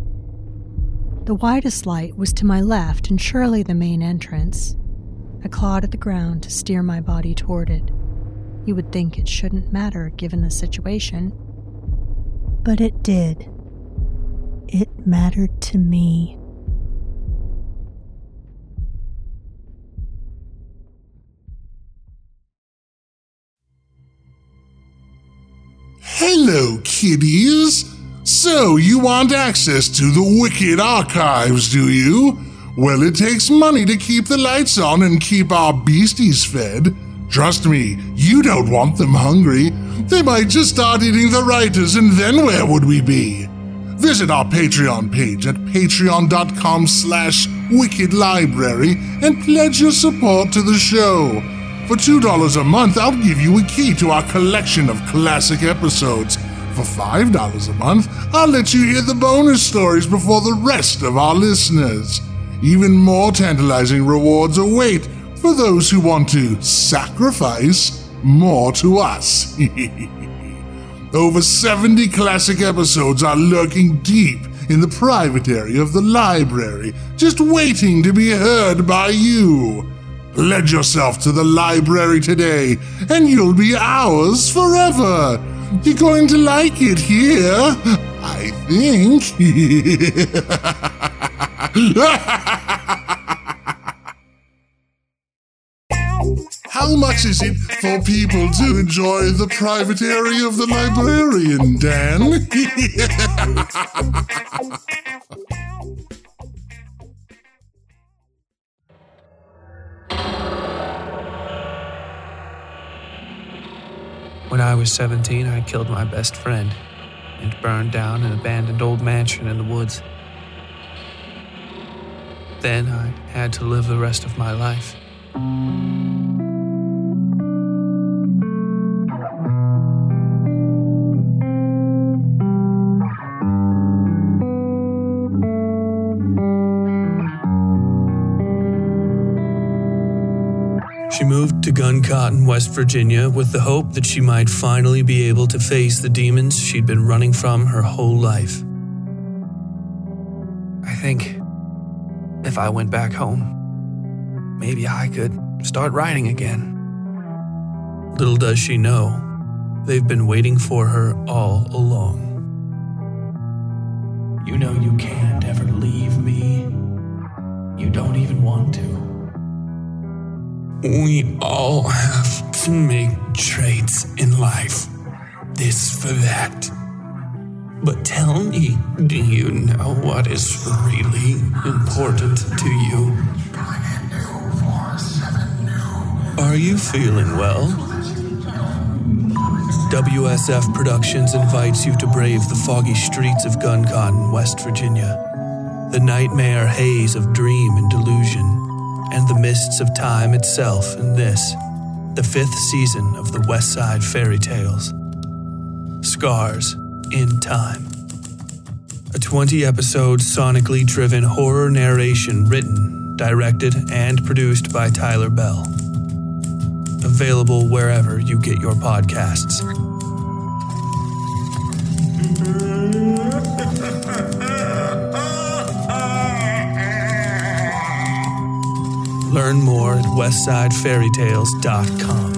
The widest light was to my left and surely the main entrance. I clawed at the ground to steer my body toward it. You would think it shouldn't matter given the situation. But it did. It mattered to me. Hello, kiddies! So you want access to the Wicked Archives, do you? Well, it takes money to keep the lights on and keep our beasties fed. Trust me, you don't want them hungry. They might just start eating the writers, and then where would we be? Visit our Patreon page at patreon.com slash wickedlibrary and pledge your support to the show. For two dollars a month, I'll give you a key to our collection of classic episodes. For five dollars a month, I'll let you hear the bonus stories before the rest of our listeners. Even more tantalizing rewards await for those who want to sacrifice more to us. Over seventy classic episodes are lurking deep in the private area of the library, just waiting to be heard by you. Pledge yourself to the library today, and you'll be ours forever. You're going to like it here, I think. How much is it for people to enjoy the private area of the librarian, Dan? When I was seventeen, I killed my best friend and burned down an abandoned old mansion in the woods. Then I had to live the rest of my life. She moved to Gun Cotton, West Virginia, with the hope that she might finally be able to face the demons she'd been running from her whole life. I think if I went back home, maybe I could start writing again. Little does she know, they've been waiting for her all along. You know you can't ever leave me. You don't even want to. We all have to make trades in life, this for that. But tell me, do you know what is really important to you? Are you feeling well? W S F Productions invites you to brave the foggy streets of Gun Cotton, West Virginia, the nightmare haze of dream and delusion, and the mists of time itself in this, the fifth season of the West Side Fairy Tales, Scars in Time. A twenty-episode sonically driven horror narration written, directed, and produced by Tyler Bell. Available wherever you get your podcasts. Learn more at west side fairy tales dot com.